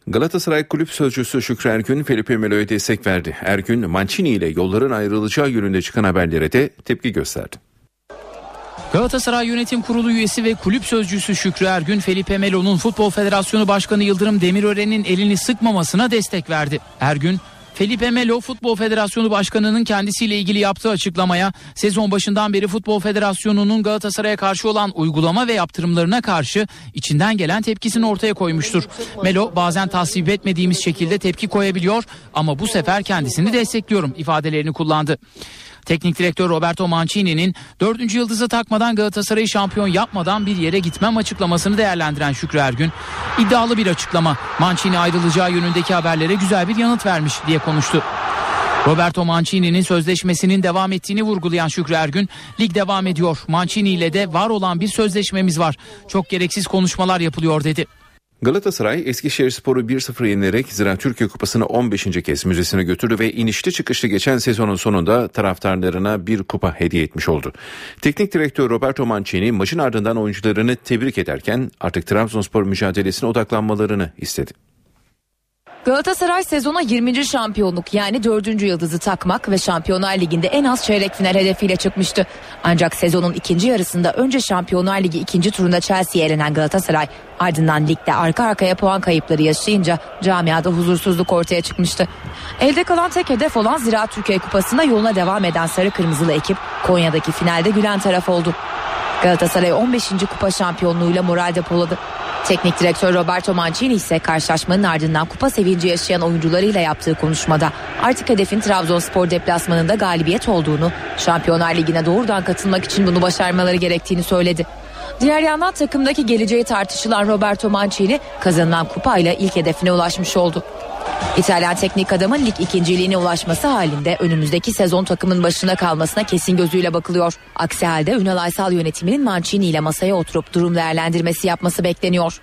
Galatasaray kulüp sözcüsü Şükrü Ergün, Felipe Melo'ya destek verdi. Ergün, Mancini ile yolların ayrılacağı yönünde çıkan haberlere de tepki gösterdi. Galatasaray Yönetim Kurulu üyesi ve kulüp sözcüsü Şükrü Ergün, Felipe Melo'nun Futbol Federasyonu Başkanı Yıldırım Demirören'in elini sıkmamasına destek verdi. Ergün, Felipe Melo Futbol Federasyonu Başkanı'nın kendisiyle ilgili yaptığı açıklamaya, sezon başından beri Futbol Federasyonu'nun Galatasaray'a karşı olan uygulama ve yaptırımlarına karşı içinden gelen tepkisini ortaya koymuştur. Melo, bazen tasvip etmediğimiz şekilde tepki koyabiliyor ama bu sefer kendisini destekliyorum ifadelerini kullandı. Teknik direktör Roberto Mancini'nin dördüncü yıldızı takmadan Galatasaray'ı şampiyon yapmadan bir yere gitmem açıklamasını değerlendiren Şükrü Ergün, iddialı bir açıklama, Mancini ayrılacağı yönündeki haberlere güzel bir yanıt vermiş diye konuştu. Roberto Mancini'nin sözleşmesinin devam ettiğini vurgulayan Şükrü Ergün, lig devam ediyor, Mancini ile de var olan bir sözleşmemiz var, çok gereksiz konuşmalar yapılıyor dedi. Galatasaray Eskişehirspor'u bir sıfır yenilerek Zira Türkiye Kupası'nı on beşinci kez müzesine götürdü ve inişli çıkışlı geçen sezonun sonunda taraftarlarına bir kupa hediye etmiş oldu. Teknik direktör Roberto Mancini maçın ardından oyuncularını tebrik ederken artık Trabzonspor mücadelesine odaklanmalarını istedi. Galatasaray sezona yirminci şampiyonluk yani dördüncü yıldızı takmak ve Şampiyonlar Ligi'nde en az çeyrek final hedefiyle çıkmıştı. Ancak sezonun ikinci yarısında önce Şampiyonlar Ligi ikinci turunda Chelsea'ye elenen Galatasaray ardından ligde arka arkaya puan kayıpları yaşayınca camiada huzursuzluk ortaya çıkmıştı. Elde kalan tek hedef olan Zira Türkiye Kupası'na yoluna devam eden sarı kırmızılı ekip Konya'daki finalde gülen taraf oldu. Galatasaray on beşinci kupa şampiyonluğuyla moral depoladı. Teknik direktör Roberto Mancini ise karşılaşmanın ardından kupa sevinci yaşayan oyuncularıyla yaptığı konuşmada artık hedefin Trabzonspor deplasmanında galibiyet olduğunu, Şampiyonlar Ligi'ne doğrudan katılmak için bunu başarmaları gerektiğini söyledi. Diğer yandan takımdaki geleceği tartışılan Roberto Mancini kazanılan kupayla ilk hedefine ulaşmış oldu. İtalyan teknik adamın lig ikinciliğine ulaşması halinde önümüzdeki sezon takımın başına kalmasına kesin gözüyle bakılıyor. Aksi halde Ünal Aysal yönetiminin Mancini ile masaya oturup durum değerlendirmesi yapması bekleniyor.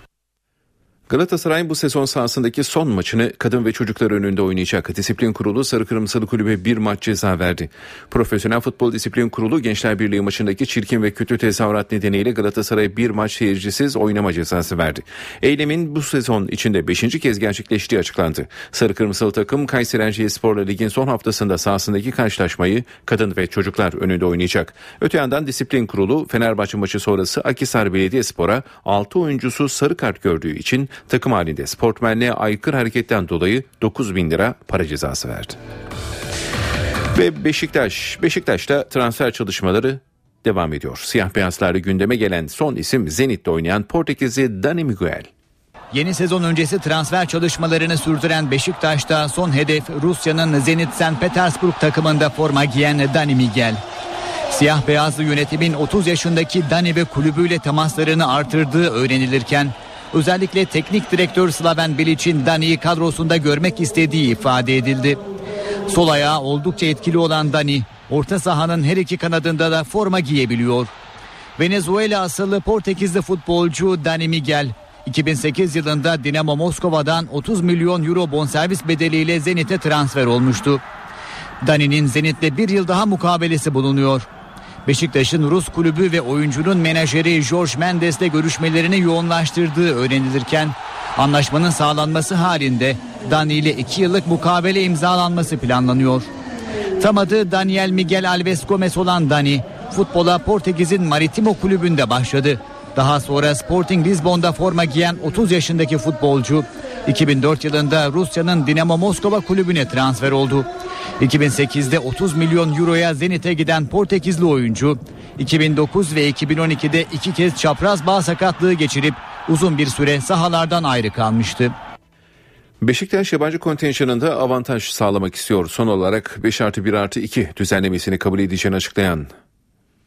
Galatasaray bu sezon sahasındaki son maçını kadın ve çocuklar önünde oynayacak. Disiplin Kurulu Sarı Kırmızılı Kulübe bir maç ceza verdi. Profesyonel Futbol Disiplin Kurulu Gençler Birliği maçındaki çirkin ve kötü tezahürat nedeniyle Galatasaray'a bir maç seyircisiz oynama cezası verdi. Eylemin bu sezon içinde beşinci kez gerçekleştiği açıklandı. Sarı Kırmızılı takım Kayseri Erciyespor'la ligin son haftasında sahasındaki karşılaşmayı kadın ve çocuklar önünde oynayacak. Öte yandan Disiplin Kurulu Fenerbahçe maçı sonrası Akhisar Belediyespor'a altı oyuncusu sarı kart gördüğü için takım halinde sportmenliğe aykırı hareketten dolayı dokuz bin lira para cezası verdi. Ve Beşiktaş, Beşiktaş'ta transfer çalışmaları devam ediyor. Siyah beyazlarla gündeme gelen son isim Zenit'te oynayan Portekizli Dani Miguel. Yeni sezon öncesi transfer çalışmalarını sürdüren Beşiktaş'ta son hedef Rusya'nın Zenit Sankt Petersburg takımında forma giyen Dani Miguel. Siyah beyazlı yönetimin otuz yaşındaki Dani ve kulübüyle temaslarını artırdığı öğrenilirken özellikle teknik direktör Slaven Bilic'in Dani'yi kadrosunda görmek istediği ifade edildi. Sol ayağı oldukça etkili olan Dani, orta sahanın her iki kanadında da forma giyebiliyor. Venezuela asıllı Portekizli futbolcu Dani Miguel, iki bin sekiz yılında Dinamo Moskova'dan otuz milyon euro bonservis bedeliyle Zenit'e transfer olmuştu. Dani'nin Zenit'le bir yıl daha mukabelesi bulunuyor. Beşiktaş'ın Rus kulübü ve oyuncunun menajeri Jorge Mendes'le görüşmelerini yoğunlaştırdığı öğrenilirken anlaşmanın sağlanması halinde Dani ile iki yıllık mukabele imzalanması planlanıyor. Tam adı Daniel Miguel Alves Gomes olan Dani, futbola Portekiz'in Maritimo kulübünde başladı. Daha sonra Sporting Lisbon'da forma giyen otuz yaşındaki futbolcu iki bin dört yılında Rusya'nın Dinamo Moskova kulübüne transfer oldu. iki bin sekizde otuz milyon euroya Zenit'e giden Portekizli oyuncu iki bin dokuz ve iki bin on ikide iki kez çapraz bağ sakatlığı geçirip uzun bir süre sahalardan ayrı kalmıştı. Beşiktaş yabancı kontenjanında avantaj sağlamak istiyor. Son olarak beş artı bir artı iki düzenlemesini kabul edeceğini açıklayan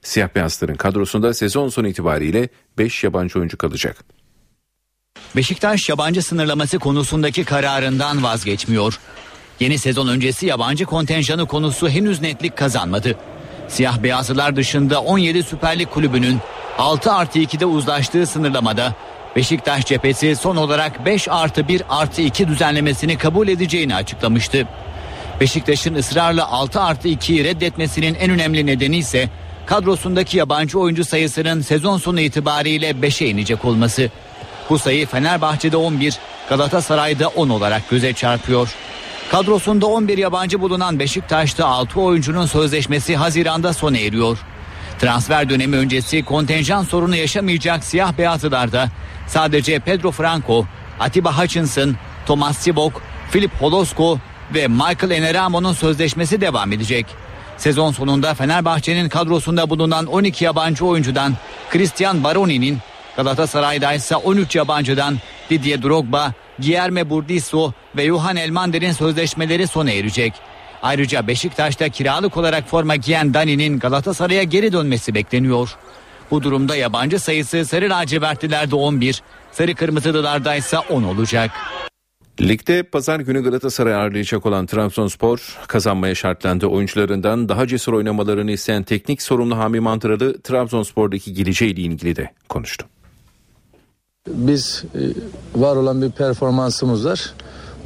siyah beyazların kadrosunda sezon sonu itibariyle beş yabancı oyuncu kalacak. Beşiktaş yabancı sınırlaması konusundaki kararından vazgeçmiyor. Yeni sezon öncesi yabancı kontenjanı konusu henüz netlik kazanmadı. Siyah beyazlılar dışında on yedi Süper Lig kulübünün altı artı ikide uzlaştığı sınırlamada Beşiktaş cephesi son olarak beş artı bir artı iki düzenlemesini kabul edeceğini açıklamıştı. Beşiktaş'ın ısrarla altı artı ikiyi reddetmesinin en önemli nedeni ise kadrosundaki yabancı oyuncu sayısının sezon sonu itibariyle beşe inecek olması. Bu sayı Fenerbahçe'de on bir, Galatasaray'da on olarak göze çarpıyor. Kadrosunda on bir yabancı bulunan Beşiktaş'ta altı oyuncunun sözleşmesi Haziran'da sona eriyor. Transfer dönemi öncesi kontenjan sorunu yaşamayacak siyah beyazlılarda sadece Pedro Franco, Atiba Hutchinson, Thomas Sibok, Filip Holosko ve Michael Eneramo'nun sözleşmesi devam edecek. Sezon sonunda Fenerbahçe'nin kadrosunda bulunan on iki yabancı oyuncudan Christian Baroni'nin, Galatasaray'da ise on üç yabancıdan Didier Drogba, Guilherme Burdisso ve Johan Elmander'in sözleşmeleri sona erecek. Ayrıca Beşiktaş'ta kiralık olarak forma giyen Dani'nin Galatasaray'a geri dönmesi bekleniyor. Bu durumda yabancı sayısı sarı lacivertlilerde on bir, sarı kırmızılılarda ise on olacak. Ligde pazar günü Galatasaray'ı ağırlayacak olan Trabzonspor kazanmaya şartlandı. Oyuncularından daha cesur oynamalarını isteyen teknik sorumlu Hami Mandıralı Trabzonspor'daki geleceğiyle ilgili de konuştu. Biz var olan bir performansımız var.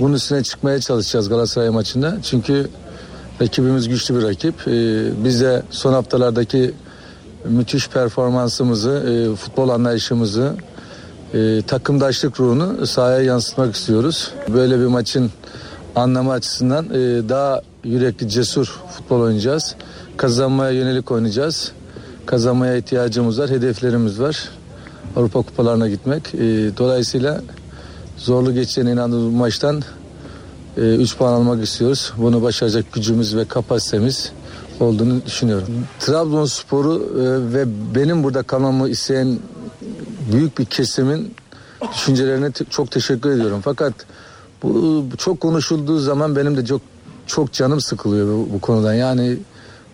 Bunun üstüne çıkmaya çalışacağız Galatasaray maçında. Çünkü rakibimiz güçlü bir rakip. Biz de son haftalardaki müthiş performansımızı, futbol anlayışımızı, takımdaşlık ruhunu sahaya yansıtmak istiyoruz. Böyle bir maçın anlamı açısından daha yürekli, cesur futbol oynayacağız. Kazanmaya yönelik oynayacağız. Kazanmaya ihtiyacımız var, hedeflerimiz var. Avrupa kupalarına gitmek. Dolayısıyla zorlu geçen inandığımız maçtan üç puan almak istiyoruz. Bunu başaracak gücümüz ve kapasitemiz olduğunu düşünüyorum. Trabzonspor'u ve benim burada kalmamı isteyen büyük bir kesimin düşüncelerine t- çok teşekkür ediyorum. Fakat bu çok konuşulduğu zaman benim de çok çok canım sıkılıyor bu, bu konudan. Yani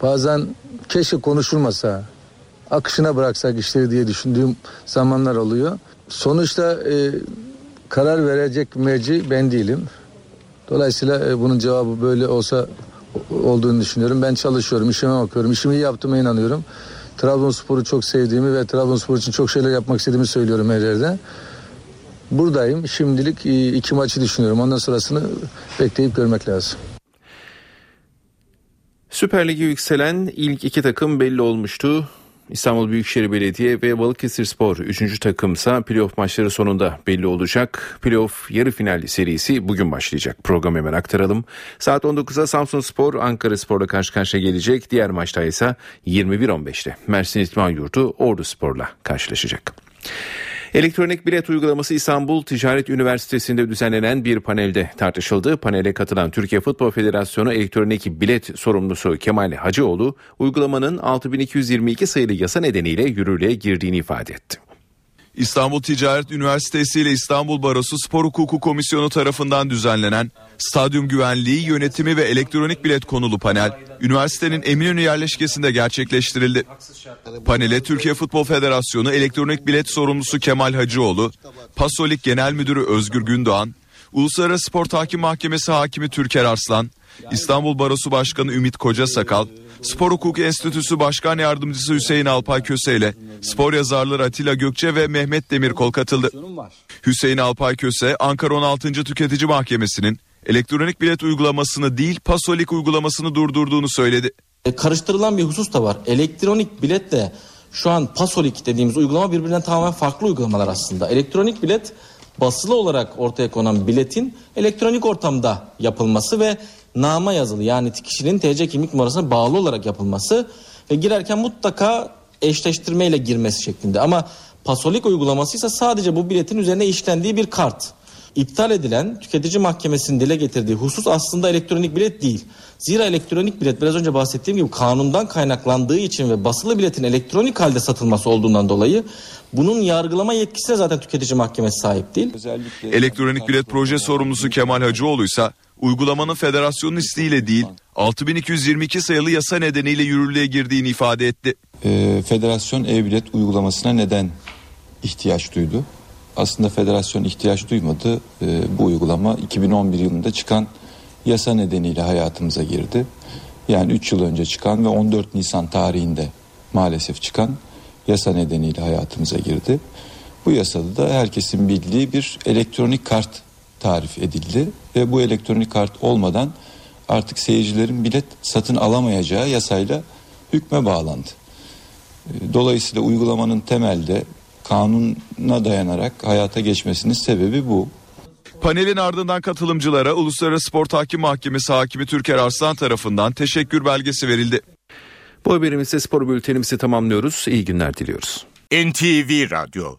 bazen keşke konuşulmasa, akışına bıraksak işleri diye düşündüğüm zamanlar oluyor. Sonuçta e, karar verecek merci ben değilim. Dolayısıyla e, bunun cevabı böyle olsa olduğunu düşünüyorum. Ben çalışıyorum, işime bakıyorum, işimi iyi yaptığıma inanıyorum. Trabzonspor'u çok sevdiğimi ve Trabzonspor için çok şeyler yapmak istediğimi söylüyorum her yerde. Buradayım. Şimdilik iki maçı düşünüyorum. Ondan sonrasını bekleyip görmek lazım. Süper Lig'e yükselen ilk iki takım belli olmuştu. İstanbul Büyükşehir Belediye ve Balıkesirspor üçüncü takımsa playoff maçları sonunda belli olacak. Playoff yarı final serisi bugün başlayacak. Programı hemen aktaralım. Saat on dokuza Samsunspor Ankaraspor'la karşı karşıya gelecek. Diğer maçta ise yirmi bir on beşte Mersin İdman Yurdu Orduspor'la karşılaşacak. Elektronik bilet uygulaması İstanbul Ticaret Üniversitesi'nde düzenlenen bir panelde tartışıldı. Panele katılan Türkiye Futbol Federasyonu elektronik bilet sorumlusu Kemal Hacıoğlu, uygulamanın altı bin iki yüz yirmi iki sayılı yasa nedeniyle yürürlüğe girdiğini ifade etti. İstanbul Ticaret Üniversitesi ile İstanbul Barosu Spor Hukuku Komisyonu tarafından düzenlenen Stadyum Güvenliği, Yönetimi ve Elektronik Bilet konulu panel, üniversitenin Eminönü yerleşkesinde gerçekleştirildi. Panele Türkiye Futbol Federasyonu Elektronik Bilet Sorumlusu Kemal Hacıoğlu, Pasolik Genel Müdürü Özgür Gündoğan, Uluslararası Spor Tahkim Mahkemesi Hakimi Türker Arslan, İstanbul Barosu Başkanı Ümit Kocasakal, Spor Hukuku Enstitüsü Başkan Yardımcısı Hüseyin Alpay Köse ile spor yazarları Atilla Gökçe ve Mehmet Demirkol katıldı. Hüseyin Alpay Köse, Ankara on altıncı Tüketici Mahkemesi'nin elektronik bilet uygulamasını değil, Pasolik uygulamasını durdurduğunu söyledi. E, karıştırılan bir husus da var. Elektronik biletle şu an Pasolik dediğimiz uygulama birbirinden tamamen farklı uygulamalar aslında. Elektronik bilet basılı olarak ortaya konan biletin elektronik ortamda yapılması ve nama yazılı, yani kişinin T C kimlik numarasına bağlı olarak yapılması ve girerken mutlaka eşleştirmeyle girmesi şeklinde. Ama Pasolik uygulaması ise sadece bu biletin üzerine işlendiği bir kart. İptal edilen tüketici mahkemesinin dile getirdiği husus aslında elektronik bilet değil. Zira elektronik bilet biraz önce bahsettiğim gibi kanundan kaynaklandığı için ve basılı biletin elektronik halde satılması olduğundan dolayı bunun yargılama yetkisine zaten tüketici mahkemesi sahip değil. Özellikle elektronik bilet proje sorumlusu Kemal Hacıoğlu ise uygulamanın federasyonun isteğiyle değil altı bin iki yüz yirmi iki sayılı yasa nedeniyle yürürlüğe girdiğini ifade etti. Ee, federasyon e-bilet uygulamasına neden ihtiyaç duydu? Aslında federasyon ihtiyaç duymadı. Ee, bu uygulama iki bin on bir yılında çıkan yasa nedeniyle hayatımıza girdi. Yani üç yıl önce çıkan ve on dört Nisan tarihinde maalesef çıkan yasa nedeniyle hayatımıza girdi. Bu yasada da herkesin bildiği bir elektronik kart tarif edildi ve bu elektronik kart olmadan artık seyircilerin bilet satın alamayacağı yasayla hükme bağlandı. Dolayısıyla uygulamanın temelde kanuna dayanarak hayata geçmesinin sebebi bu. Panelin ardından katılımcılara Uluslararası Spor Tahkim Mahkemesi Hakimi Türker Arslan tarafından teşekkür belgesi verildi. Bu haberimizle spor bültenimizi tamamlıyoruz. İyi günler diliyoruz. N T V Radyo